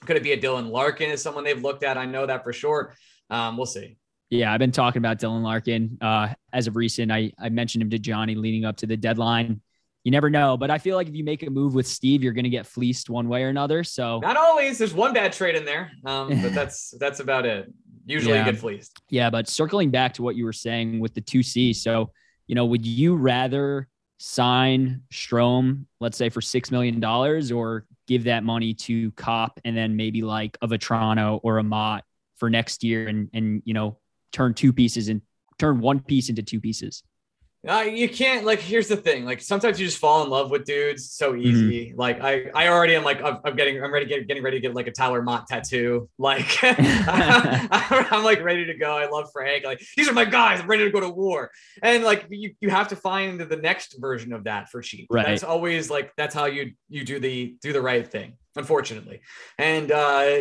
Could it be a Dylan Larkin is someone they've looked at? I know that for sure. Um, we'll see. Yeah, I've been talking about Dylan Larkin uh, as of recent. I, I mentioned him to Johnny leading up to the deadline. You never know, but I feel like if you make a move with Steve, you're going to get fleeced one way or another. So not always. There's one bad trade in there, um, but that's that's about it. Usually yeah. you get fleeced. Yeah, but circling back to what you were saying with the two C. So, you know, would you rather sign Strome, let's say for six million dollars or give that money to Copp and then maybe like a Vetrano or a Motte for next year and, and you know, turn two pieces and turn one piece into two pieces. Uh, you can't like, here's the thing. Like sometimes you just fall in love with dudes so easy. Mm-hmm. Like I, I already am like, I'm, I'm getting, I'm ready to get, getting ready to get like a Tyler Motte tattoo. Like I'm, I'm like ready to go. I love Frank. Like these are my guys. I'm ready to go to war. And like, you, you have to find the next version of that for cheap. Right. That's always like, that's how you, you do the, do the right thing. Unfortunately. And uh,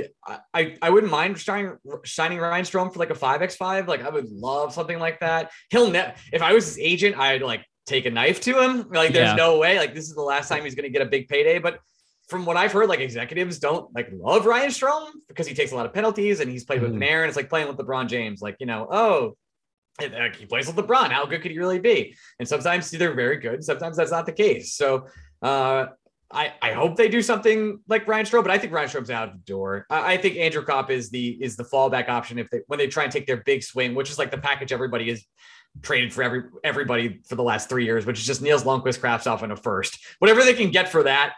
I, I wouldn't mind signing, signing Ryan Strome for like a five by five. Like I would love something like that. He'll never, if I was his agent, I'd like take a knife to him. Like there's yeah. no way, like this is the last time he's going to get a big payday. But from what I've heard, like executives don't like love Ryan Strome because he takes a lot of penalties and he's played mm. with Panarin. It's like playing with LeBron James. Like, you know, oh, he plays with LeBron. How good could he really be? And sometimes they're very good. Sometimes that's not the case. So, uh, I, I hope they do something like Ryan Strome, but I think Ryan Strome's out of the door. I, I think Andrew Copp is the is the fallback option if they when they try and take their big swing, which is like the package everybody has traded for every everybody for the last three years, which is just Niels Lundqvist, Kravtsov, and a first. Whatever they can get for that,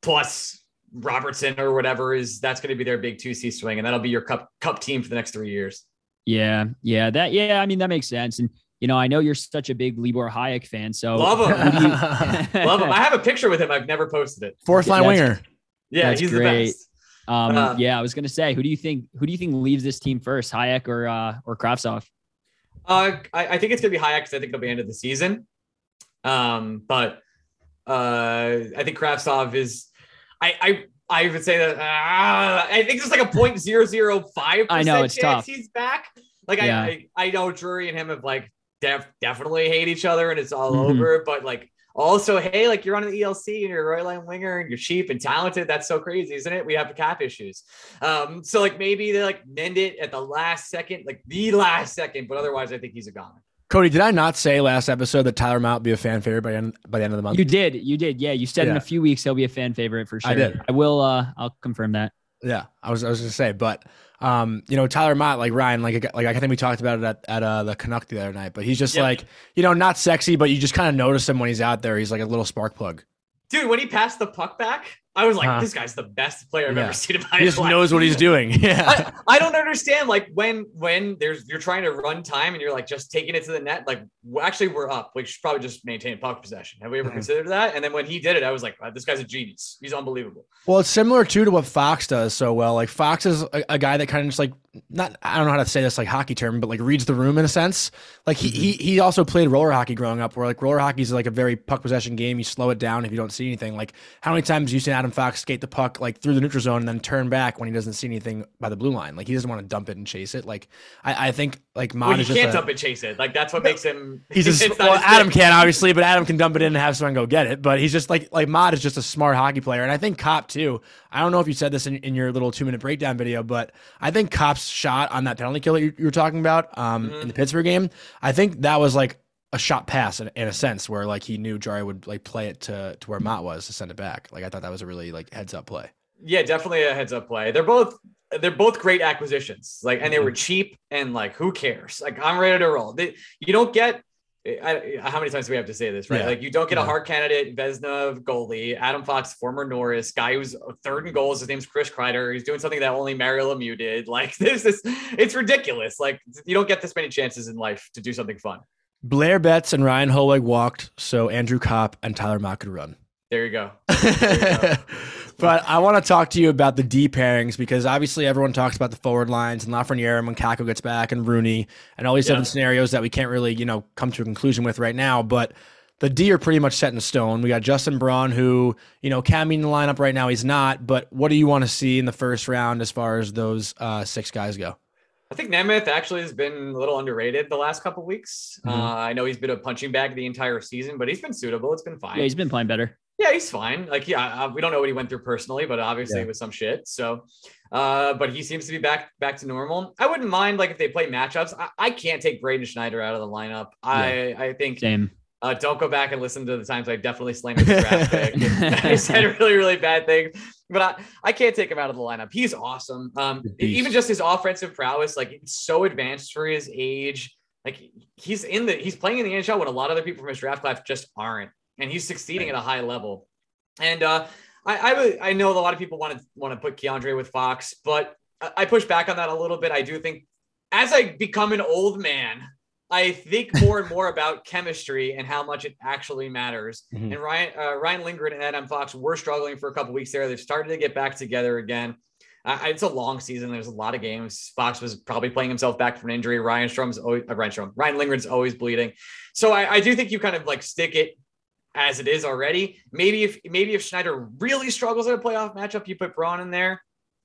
plus Robertson or whatever is that's going to be their big two C swing, and that'll be your cup cup team for the next three years. Yeah, yeah, that yeah, I mean that makes sense. And you know, I know you're such a big Libor Hayek fan, so love him. love him. I have a picture with him. I've never posted it. Fourth line winger. Yeah, that's he's great. the best. Um, uh, yeah, I was gonna say, who do you think? Who do you think leaves this team first, Hayek or uh, or Kravtsov? Uh, I, I think it's gonna be Hayek because I think it'll be end of the season. Um, but Uh, I think Kravtsov is, I, I, I would say that, uh, I think there's like a zero point zero zero five percent I know, it's chance tough. He's back. Like yeah. I, I, I know Drury and him have like def, definitely hate each other and it's all mm-hmm. over, but like, also, hey, like you're on the E L C and you're a right line winger and you're cheap and talented. That's so crazy, isn't it? We have the cap issues. Um, so like maybe they like mend it at the last second, like the last second, but otherwise I think he's a goner. Cody, did I not say last episode that Tyler Motte would be a fan favorite by end, by the end of the month? You did. You did. Yeah. You said yeah. in a few weeks, he'll be a fan favorite for sure. I did. I will. Uh, I'll confirm that. Yeah, I was I was going to say, but, um, you know, Tyler Motte, like Ryan, like, like I think we talked about it at, at uh, the Canuck the other night, but he's just yeah. like, you know, not sexy, but you just kind of notice him when he's out there. He's like a little spark plug. Dude, when he passed the puck back, I was like, huh. this guy's the best player I've yeah. ever seen in my life. He just life. knows what he's doing. Yeah, I, I don't understand. Like when when there's you're trying to run time and you're like just taking it to the net. Like actually, we're up. We should probably just maintain puck possession. Have we ever considered that? And then when he did it, I was like, wow, this guy's a genius. He's unbelievable. Well, it's similar too to what Fox does so well. Like Fox is a, a guy that kind of just like not. I don't know how to say this like hockey term, but like reads the room in a sense. Like he he he also played roller hockey growing up, where like roller hockey is like a very puck possession game. You slow it down if you don't see anything. Like how many times you see Adam Fox skate the puck like through the neutral zone and then turn back when he doesn't see anything by the blue line. Like he doesn't want to dump it and chase it. Like I, I think like Motte well, is just can't a, dump it, chase it. Like that's what makes him. He's just well, Adam thing. can obviously, but Adam can dump it in and have someone go get it. But he's just like like Motte is just a smart hockey player, and I think Copp too. I don't know if you said this in, in your little two minute breakdown video, but I think Copp's shot on that penalty kill that you, you were talking about um, mm-hmm. in the Pittsburgh game. I think that was like a shot pass in, in a sense where like he knew Jari would like play it to, to where Motte was to send it back. Like I thought that was a really like heads up play. Yeah, definitely a heads up play. They're both, they're both great acquisitions. Like, and they were cheap and like, who cares? Like I'm ready to roll. They, you don't get, I, how many times do we have to say this, right? Yeah. Like you don't get yeah. a hard candidate, Vesna goalie, Adam Fox, former Norris guy who's third in goals. His name's Chris Kreider. He's doing something that only Mario Lemieux did. Like this is, it's ridiculous. Like you don't get this many chances in life to do something fun. Blair Betts and Ryan Hoiberg walked, so Andrew Copp and Tyler Motte could run. There you go. There you go. But I want to talk to you about the D pairings because obviously everyone talks about the forward lines and Lafreniere and when Kakko gets back and Rooney and all these yeah. different scenarios that we can't really, you know, come to a conclusion with right now. But the D are pretty much set in stone. We got Justin Braun, who, you know, can be in the lineup right now. He's not. But what do you want to see in the first round as far as those uh, six guys go? I think Nemeth actually has been a little underrated the last couple of weeks. Mm-hmm. Uh, I know he's been a punching bag the entire season, but he's been suitable. It's been fine. Yeah, he's been playing better. Yeah, he's fine. Like, yeah, we don't know what he went through personally, but obviously yeah. it was some shit. So, uh, but he seems to be back back to normal. I wouldn't mind like if they play matchups. I, I can't take Braden Schneider out of the lineup. I yeah. I think. Same. Uh, don't go back and listen to the times I definitely slammed his draft pick. I said really, really bad things, but I, I can't take him out of the lineup. He's awesome. Um, even just his offensive prowess, like it's so advanced for his age. Like he's in the, he's playing in the N H L when a lot of other people from his draft class just aren't, and he's succeeding right. at a high level. And uh, I, I, I know a lot of people want to want to put K'Andre with Fox, but I, I push back on that a little bit. I do think as I become an old man, I think more and more about chemistry and how much it actually matters. Mm-hmm. And Ryan, uh, Ryan Lindgren and Adam Fox were struggling for a couple weeks there. They've started to get back together again. Uh, it's a long season. There's a lot of games. Fox was probably playing himself back from an injury. Ryan Strom's always, uh, Ryan Strome, Ryan Lindgren's always bleeding. So I, I do think you kind of like stick it as it is already. Maybe if, maybe if Schneider really struggles in a playoff matchup, you put Braun in there.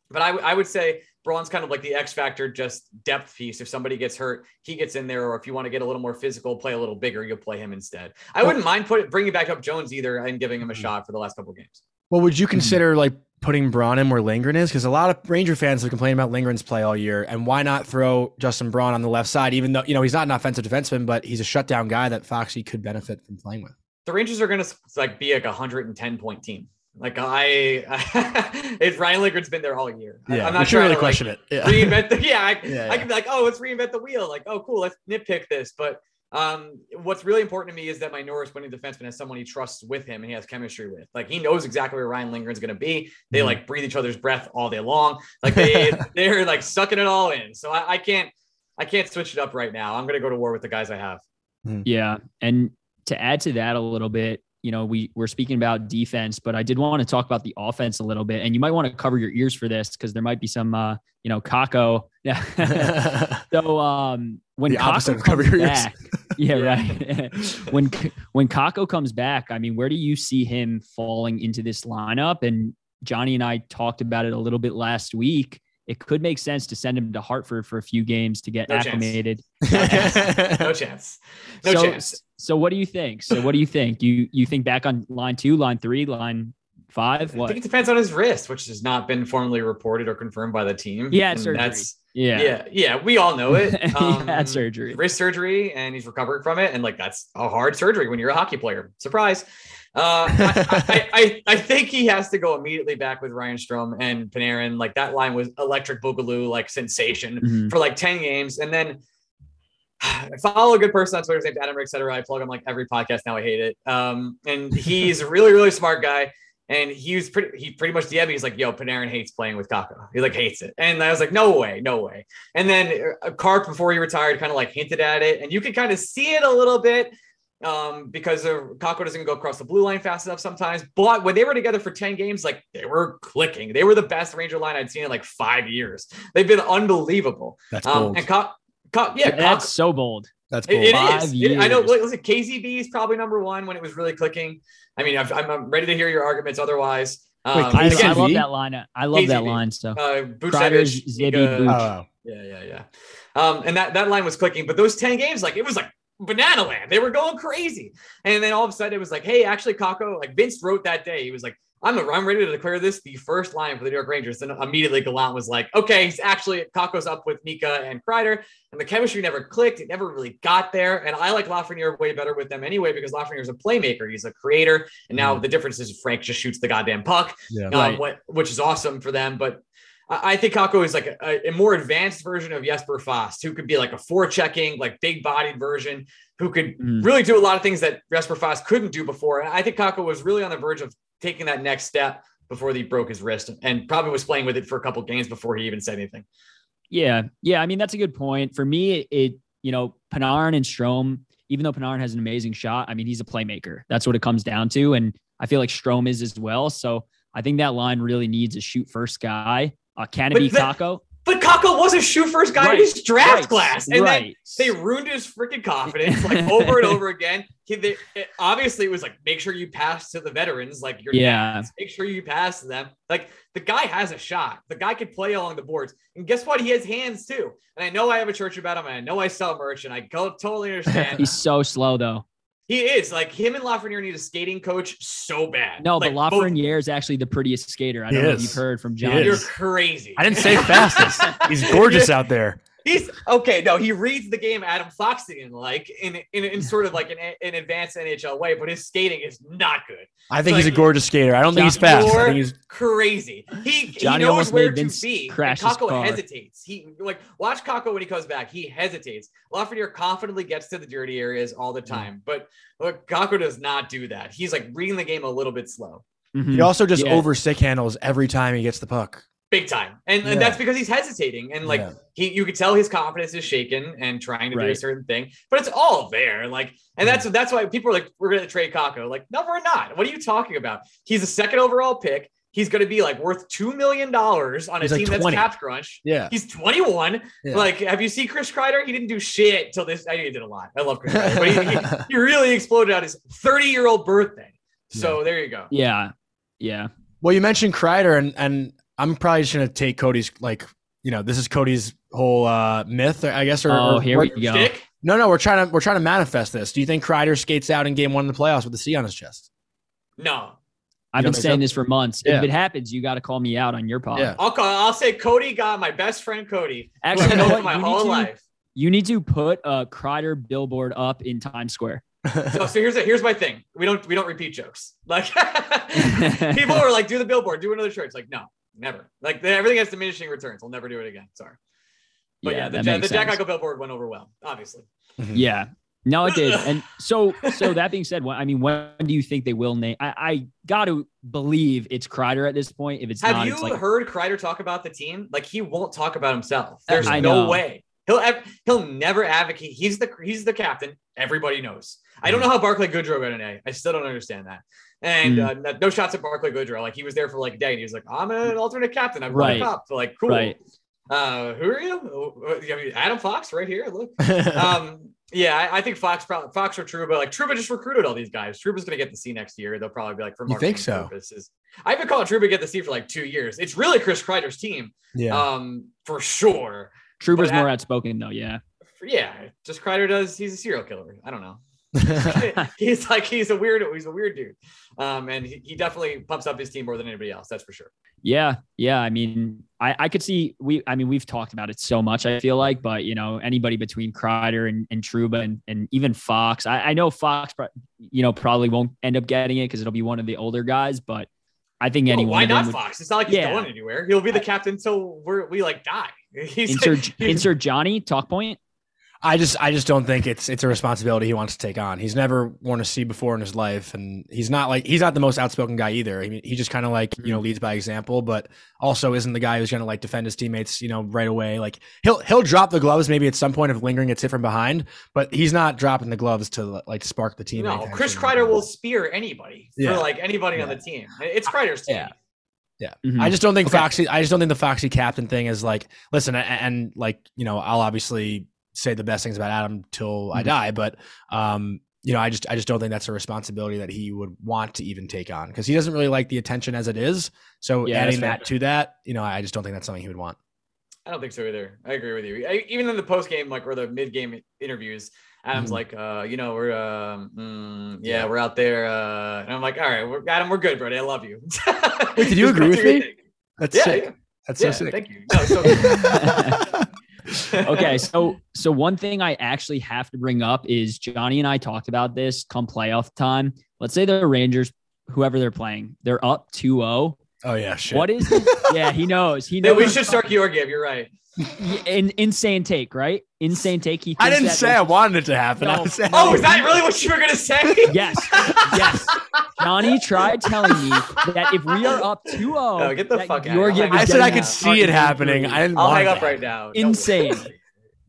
But I, w- I would say Braun's kind of like the X factor, just depth piece. If somebody gets hurt, he gets in there. Or if you want to get a little more physical, play a little bigger, you'll play him instead. I well, wouldn't mind put, bringing back up Jones either and giving him a shot for the last couple of games. Well, would you consider like putting Braun in where Lindgren is? Because a lot of Ranger fans have complained about Lindgren's play all year. And why not throw Justin Braun on the left side, even though, you know, he's not an offensive defenseman, but he's a shutdown guy that Foxy could benefit from playing with. The Rangers are going to like be like a one hundred ten point team. Like I, I it's Ryan Lindgren's been there all year. I, yeah, I'm not sure really to question like, it. Yeah. Reinvent the, yeah, I, yeah, I yeah. could be like, oh, let's reinvent the wheel. Like, oh, cool, let's nitpick this. But um, what's really important to me is that my Norris winning defenseman has someone he trusts with him and he has chemistry with. Like he knows exactly where Ryan Lindgren's going to be. They mm. like breathe each other's breath all day long. Like they they're like sucking it all in. So I, I can't I can't switch it up right now. I'm going to go to war with the guys I have. Mm. Yeah, and to add to that a little bit. You know, we we're speaking about defense, but I did want to talk about the offense a little bit, and you might want to cover your ears for this because there might be some, uh, you know, Kakko. so um, when the Kakko opposite comes cover your back, ears. Yeah, right. when when Kakko comes back, I mean, where do you see him falling into this lineup? And Johnny and I talked about it a little bit last week. It could make sense to send him to Hartford for a few games to get no acclimated. Chance. No chance. No so, chance. So what do you think? So what do you think? You you think back on line two, line three, line five? What? I think it depends on his wrist, which has not been formally reported or confirmed by the team. Yeah, and surgery. That's, yeah. yeah. Yeah. We all know it. Um, yeah, surgery. Wrist surgery, and he's recovering from it. And like, that's a hard surgery when you're a hockey player. Surprise. Uh, I, I, I, I think he has to go immediately back with Ryan Strome and Panarin. Like, that line was electric boogaloo, like sensation mm-hmm. for like ten games. And then I follow a good person on Twitter named Adam, et cetera. I plug him like every podcast now. I hate it. Um, and he's a really, really smart guy. And he was pretty, he pretty much D M'd me. He's like, yo, Panarin hates playing with Kakko. He like hates it. And I was like, no way, no way. And then uh, Karp, before he retired, kind of like hinted at it. And you could kind of see it a little bit um, because uh, Kakko doesn't go across the blue line fast enough sometimes. But when they were together for ten games, like they were clicking. They were the best Ranger line I'd seen in like five years. They've been unbelievable. That's bold. Um, and Ka- Ka- yeah, That's Kakko. so bold. That's cool. It, it is. It, I know. Listen, K Z B is probably number one when it was really clicking. I mean, I've, I'm, I'm ready to hear your arguments otherwise. Um, Wait, I, again, I love that line. I love K Z B. That line. So, uh, Kreider's, Zibanejad, Booch. Oh. Yeah, yeah, yeah. Um, and that, that line was clicking. But those ten games, like, it was like banana land. They were going crazy. And then all of a sudden, it was like, hey, actually, Kakko, like Vince wrote that day. He was like, I'm, a, I'm ready to declare this the first line for the New York Rangers. And immediately Gallant was like, okay, he's actually Kakko's up with Mika and Kreider. And the chemistry never clicked. It never really got there. And I like Lafreniere way better with them anyway, because Lafreniere is a playmaker. He's a creator. And now the difference is Frank just shoots the goddamn puck, yeah, right. um, what, which is awesome for them. But I, I think Kakko is like a, a more advanced version of Jesper Fast, who could be like a forechecking, like big-bodied version, who could mm. really do a lot of things that Jesper Fast couldn't do before. And I think Kakko was really on the verge of taking that next step before he broke his wrist, and probably was playing with it for a couple of games before he even said anything. Yeah. Yeah. I mean, that's a good point for me. It, it you know, Panarin and Strome, even though Panarin has an amazing shot, I mean, he's a playmaker. That's what it comes down to. And I feel like Strome is as well. So I think that line really needs a shoot first guy. Uh, can it but be the, Kakko? But Kakko was a shoot first guy right. in his draft right. class. And right. then they ruined his freaking confidence like over and over again. He, they, it, obviously it was like, make sure you pass to the veterans, like your yeah. dads, make sure you pass to them. Like, the guy has a shot. The guy could play along the boards. And guess what? He has hands too. And I know I have a church about him, and I know I sell merch, and I go, totally understand. He's so slow though. He is. Like, him and Lafreniere need a skating coach so bad. No, like, but Lafreniere is actually the prettiest skater. I don't know if you've heard from John. You're crazy. I didn't say fastest. He's gorgeous out there. He's okay. No, he reads the game Adam Foxian like in, in in sort of like an, an advanced N H L way, but his skating is not good. I think so, he's like, a gorgeous skater. I don't think he's fast. I think he's crazy. He, he knows where to be. Kakko hesitates. He like watch Kakko when he comes back. He hesitates. Lafreniere confidently gets to the dirty areas all the time, mm-hmm. but Kakko does not do that. He's like reading the game a little bit slow. Mm-hmm. He also just yeah. over stick handles every time he gets the puck. Big time. And, yeah. and that's because he's hesitating. And like, yeah. he, you could tell his confidence is shaken and trying to right. do a certain thing, but it's all there. Like, and that's, that's why people are like, we're going to trade Kakko. Like, no, we're not. What are you talking about? He's a second overall pick. He's going to be like worth two million dollars on he's a like team twenty. That's cap crunch. Yeah. He's twenty-one. Yeah. Like, have you seen Chris Kreider? He didn't do shit till this. I know he did a lot. I love Chris Kreider, but he, he, he really exploded on his thirty year old birthday. So yeah. there you go. Yeah. Yeah. Well, you mentioned Kreider, and, and, I'm probably just going to take Cody's, like, you know, this is Cody's whole uh, myth, I guess. Or, oh, or, here we go. Stick? No, no, we're trying to we're trying to manifest this. Do you think Kreider skates out in game one of the playoffs with a C on his chest? No. I've been saying so? this for months. Yeah. If it happens, you got to call me out on your pod. Yeah. I'll call. I'll say Cody got my best friend Cody. Actually, you know my you whole to, life. You need to put a Kreider billboard up in Times Square. so, so here's a, here's my thing. We don't we don't repeat jokes. Like people are like, do the billboard, do another shirt. It's like, no. Never. Like, everything has diminishing returns. I'll never do it again. Sorry. But yeah, yeah the, the Jack Eichel billboard went over well, obviously. yeah. No, it did. And so, so that being said, I mean, when do you think they will name? I, I got to believe it's Kreider at this point. If it's have not, you it's like, heard Kreider talk about the team? Like, he won't talk about himself. There's I no know. way. He'll he'll never advocate. He's the he's the captain. Everybody knows. I don't know how Barclay Goodrow got an A. I still don't understand that. And mm. uh, no shots at Barclay Goodrow. Like, he was there for like a day, and he was like, "I'm an alternate captain. I'm right up." Like, cool. Right. Uh, who are you? I mean, Adam Fox right here. Look. Um, yeah, I, I think Fox probably Fox or Trouba. Like Trouba just recruited all these guys. Trouba's going to get the C next year. They'll probably be like for marketing purposes. You think so? I've been calling Trouba get the C for like two years. It's really Chris Kreider's team. Yeah. Um, for sure. Trouba's more outspoken though. Yeah. Yeah, just Kreider does. He's a serial killer. I don't know. he's like he's a weird he's a weird dude um and he, he definitely pumps up his team more than anybody else, that's for sure. Yeah yeah I mean I I could see we I mean we've talked about it so much, I feel like, but you know, anybody between Kreider and, and Trouba and, and even Fox, I, I know Fox you know probably won't end up getting it because it'll be one of the older guys, but I think anyone. Why not would, Fox? It's not like he's yeah. going anywhere. He'll be the captain until we're we like die. He's insert, insert Johnny talk point. I just, I just don't think it's, it's a responsibility he wants to take on. He's never worn a C before in his life. And he's not like, he's not the most outspoken guy either. I mean, he just kind of like, you know, leads by example, but also isn't the guy who's going to like defend his teammates, you know, right away. Like he'll, he'll drop the gloves maybe at some point of lingering gets hit from behind, but he's not dropping the gloves to like spark the team. No, Chris Kreider will spear anybody yeah. for like anybody yeah. on the team. It's Kreider's team. Yeah. Yeah. Mm-hmm. I just don't think okay. Foxy, I just don't think the Foxy captain thing is like, listen, and, and like, you know, I'll obviously say the best things about Adam till I die. But, um, you know, I just, I just don't think that's a responsibility that he would want to even take on because he doesn't really like the attention as it is. So yeah, adding that to that, you know, I just don't think that's something he would want. I don't think so either. I agree with you. I, even in the post game, like or the mid game interviews, Adam's mm-hmm. like, uh, you know, we're, um, mm, yeah, we're out there. Uh, and I'm like, all right, we're, Adam, we're good, buddy. I love you. Wait, did you agree with me? That's yeah, sick. Yeah. That's yeah, so sick. Thank you. No, so cool. Okay, so so one thing I actually have to bring up is Johnny and I talked about this come playoff time. Let's say the Rangers, whoever they're playing, they're up two oh. Oh, yeah, shit. What is it? Yeah, he knows. He knows. Yeah, we should start Georgiev. You're right. In, insane take, right? Insane take. He I didn't say I wanted it to happen. No. I said, oh, is that really what you were going to say? Yes. Yes. Johnny tried telling me that if we are up two oh, no, get the fuck out. Like, I said I could out. see it happening. I didn't I'll hang up that. right now. Insane. No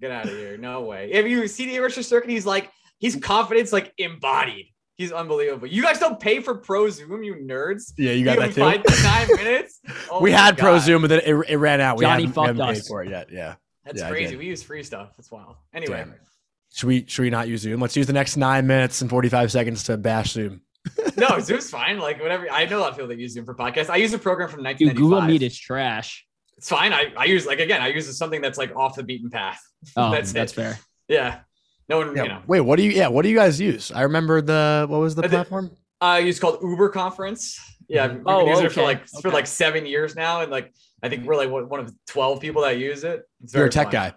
get out of here. No way. If you see the Igor Shesterkin, he's like, he's confidence like embodied. He's unbelievable. You guys don't pay for Pro Zoom, you nerds. Yeah, you got you that too. Five to nine minutes. Oh we had God. Pro Zoom, but then it, it ran out. We Johnny haven't, fucked we haven't us. Paid for it yet. Yeah, that's yeah, crazy. We use free stuff. That's wild. Anyway, should we should we not use Zoom? Let's use the next nine minutes and forty-five seconds to bash Zoom. No, Zoom's fine. Like whatever. I know a lot of people that use Zoom for podcasts. I use a program from nineteen ninety-five. Dude, Google Meet is trash. It's fine. I I use like again. I use something that's like off the beaten path. Oh, that's that's it. fair. Yeah. No one, yeah. you know. Wait, what do you? Yeah, what do you guys use? I remember the what was the I platform? I uh, used called Uber Conference. Yeah, I've oh, been using okay. it for like okay. for like seven years now, and like I think we're like one of twelve people that use it. It's You're a tech fun. guy.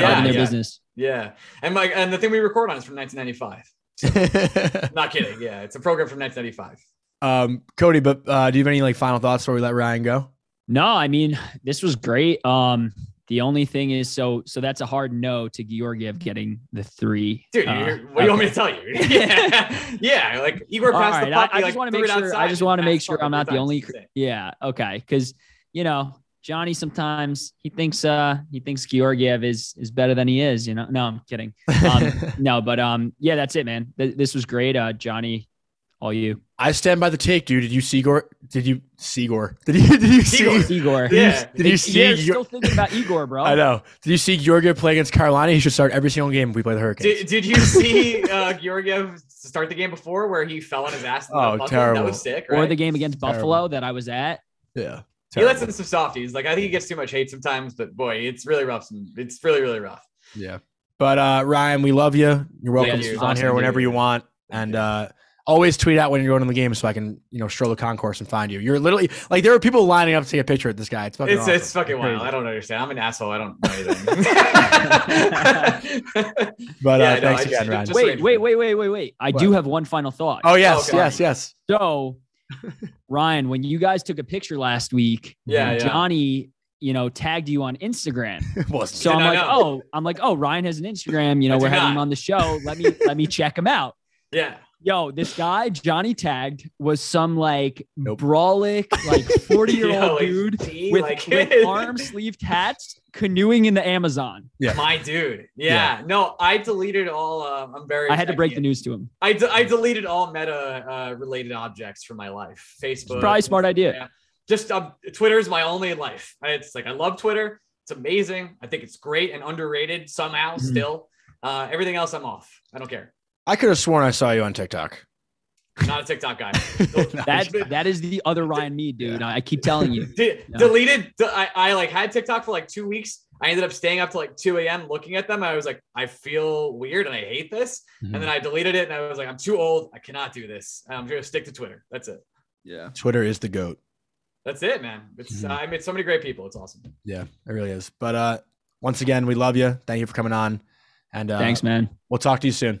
Yeah, yeah. business. Yeah, and like and the thing we record on is from nineteen ninety-five. So, not kidding. Yeah, it's a program from nineteen ninety-five. Um, Cody, but uh, do you have any like final thoughts before we let Ryan go? No, I mean this was great. Um. The only thing is, so so that's a hard no to Georgiev getting the three. Dude, uh, what do you okay. want me to tell you? Yeah, yeah like Igor passed right. the puck. I, I just like want to make sure. I just want to make sure I'm not the only. Yeah, okay, because you know Johnny sometimes he thinks uh he thinks Georgiev is is better than he is. You know, no, I'm kidding. Um, no, but um, yeah, that's it, man. Th- this was great, uh, Johnny. All you. I stand by the take, dude. Did you see Igor? Did you see Igor? Did you did you see Igor? Yeah. Did you see? You're still thinking about Igor, bro. I know. Did you see Georgiev play against Carolina? He should start every single game if we play the Hurricanes. Did, did you see uh, Georgiev start the game before where he fell on his ass? In oh, terrible! That was sick. Right? Or the game against terrible. Buffalo that I was at. Yeah. Terrible. He lets in some softies. Like I think he gets too much hate sometimes, but boy, it's really rough. It's really really rough. Yeah. But uh, Ryan, we love you. You're welcome yeah, on here whenever you want, and. uh Always tweet out when you're going to the game so I can, you know, stroll the concourse and find you. You're literally like there are people lining up to take a picture of this guy. It's fucking it's, awesome. It's fucking wild. I don't understand. I'm an asshole. I don't know anything. But yeah, uh, no, thanks again, Ryan. Wait, wait, wait, wait, wait, wait. I what? do have one final thought. Oh yes, oh, okay. yes, yes. So, Ryan, when you guys took a picture last week, yeah, yeah. Johnny. you know, tagged you on Instagram. Well, so I'm like, know. oh, I'm like, oh, Ryan has an Instagram. You know, I we're having not. him on the show. Let me let me check him out. Yeah. Yo, this guy Johnny tagged was some like nope. brolic, like forty-year-old yeah, like, dude gee, with, like with arm-sleeved hats canoeing in the Amazon. Yeah, my dude. Yeah, yeah. no, I deleted all. Uh, I'm very. I had to break the news to him. I, de- I deleted all meta-related uh, objects from my life. Facebook. It's probably a smart idea. Yeah. Just uh, Twitter is my only life. It's like I love Twitter. It's amazing. I think it's great and underrated somehow mm-hmm. still. Uh, everything else, I'm off. I don't care. I could have sworn I saw you on TikTok. Not a TikTok guy. that that is the other Ryan Mead, dude. Yeah. I keep telling you. De- no. Deleted. De- I, I like had TikTok for like two weeks. I ended up staying up to like two a.m. looking at them. I was like, I feel weird and I hate this. Mm-hmm. And then I deleted it and I was like, I'm too old. I cannot do this. I'm going to stick to Twitter. That's it. Yeah. Twitter is the GOAT. That's it, man. It's mm-hmm. uh, I met so many great people. It's awesome. Yeah, it really is. But uh, once again, we love you. Thank you for coming on. And uh, thanks, man. We'll talk to you soon.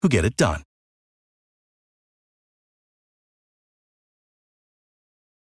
who get it done.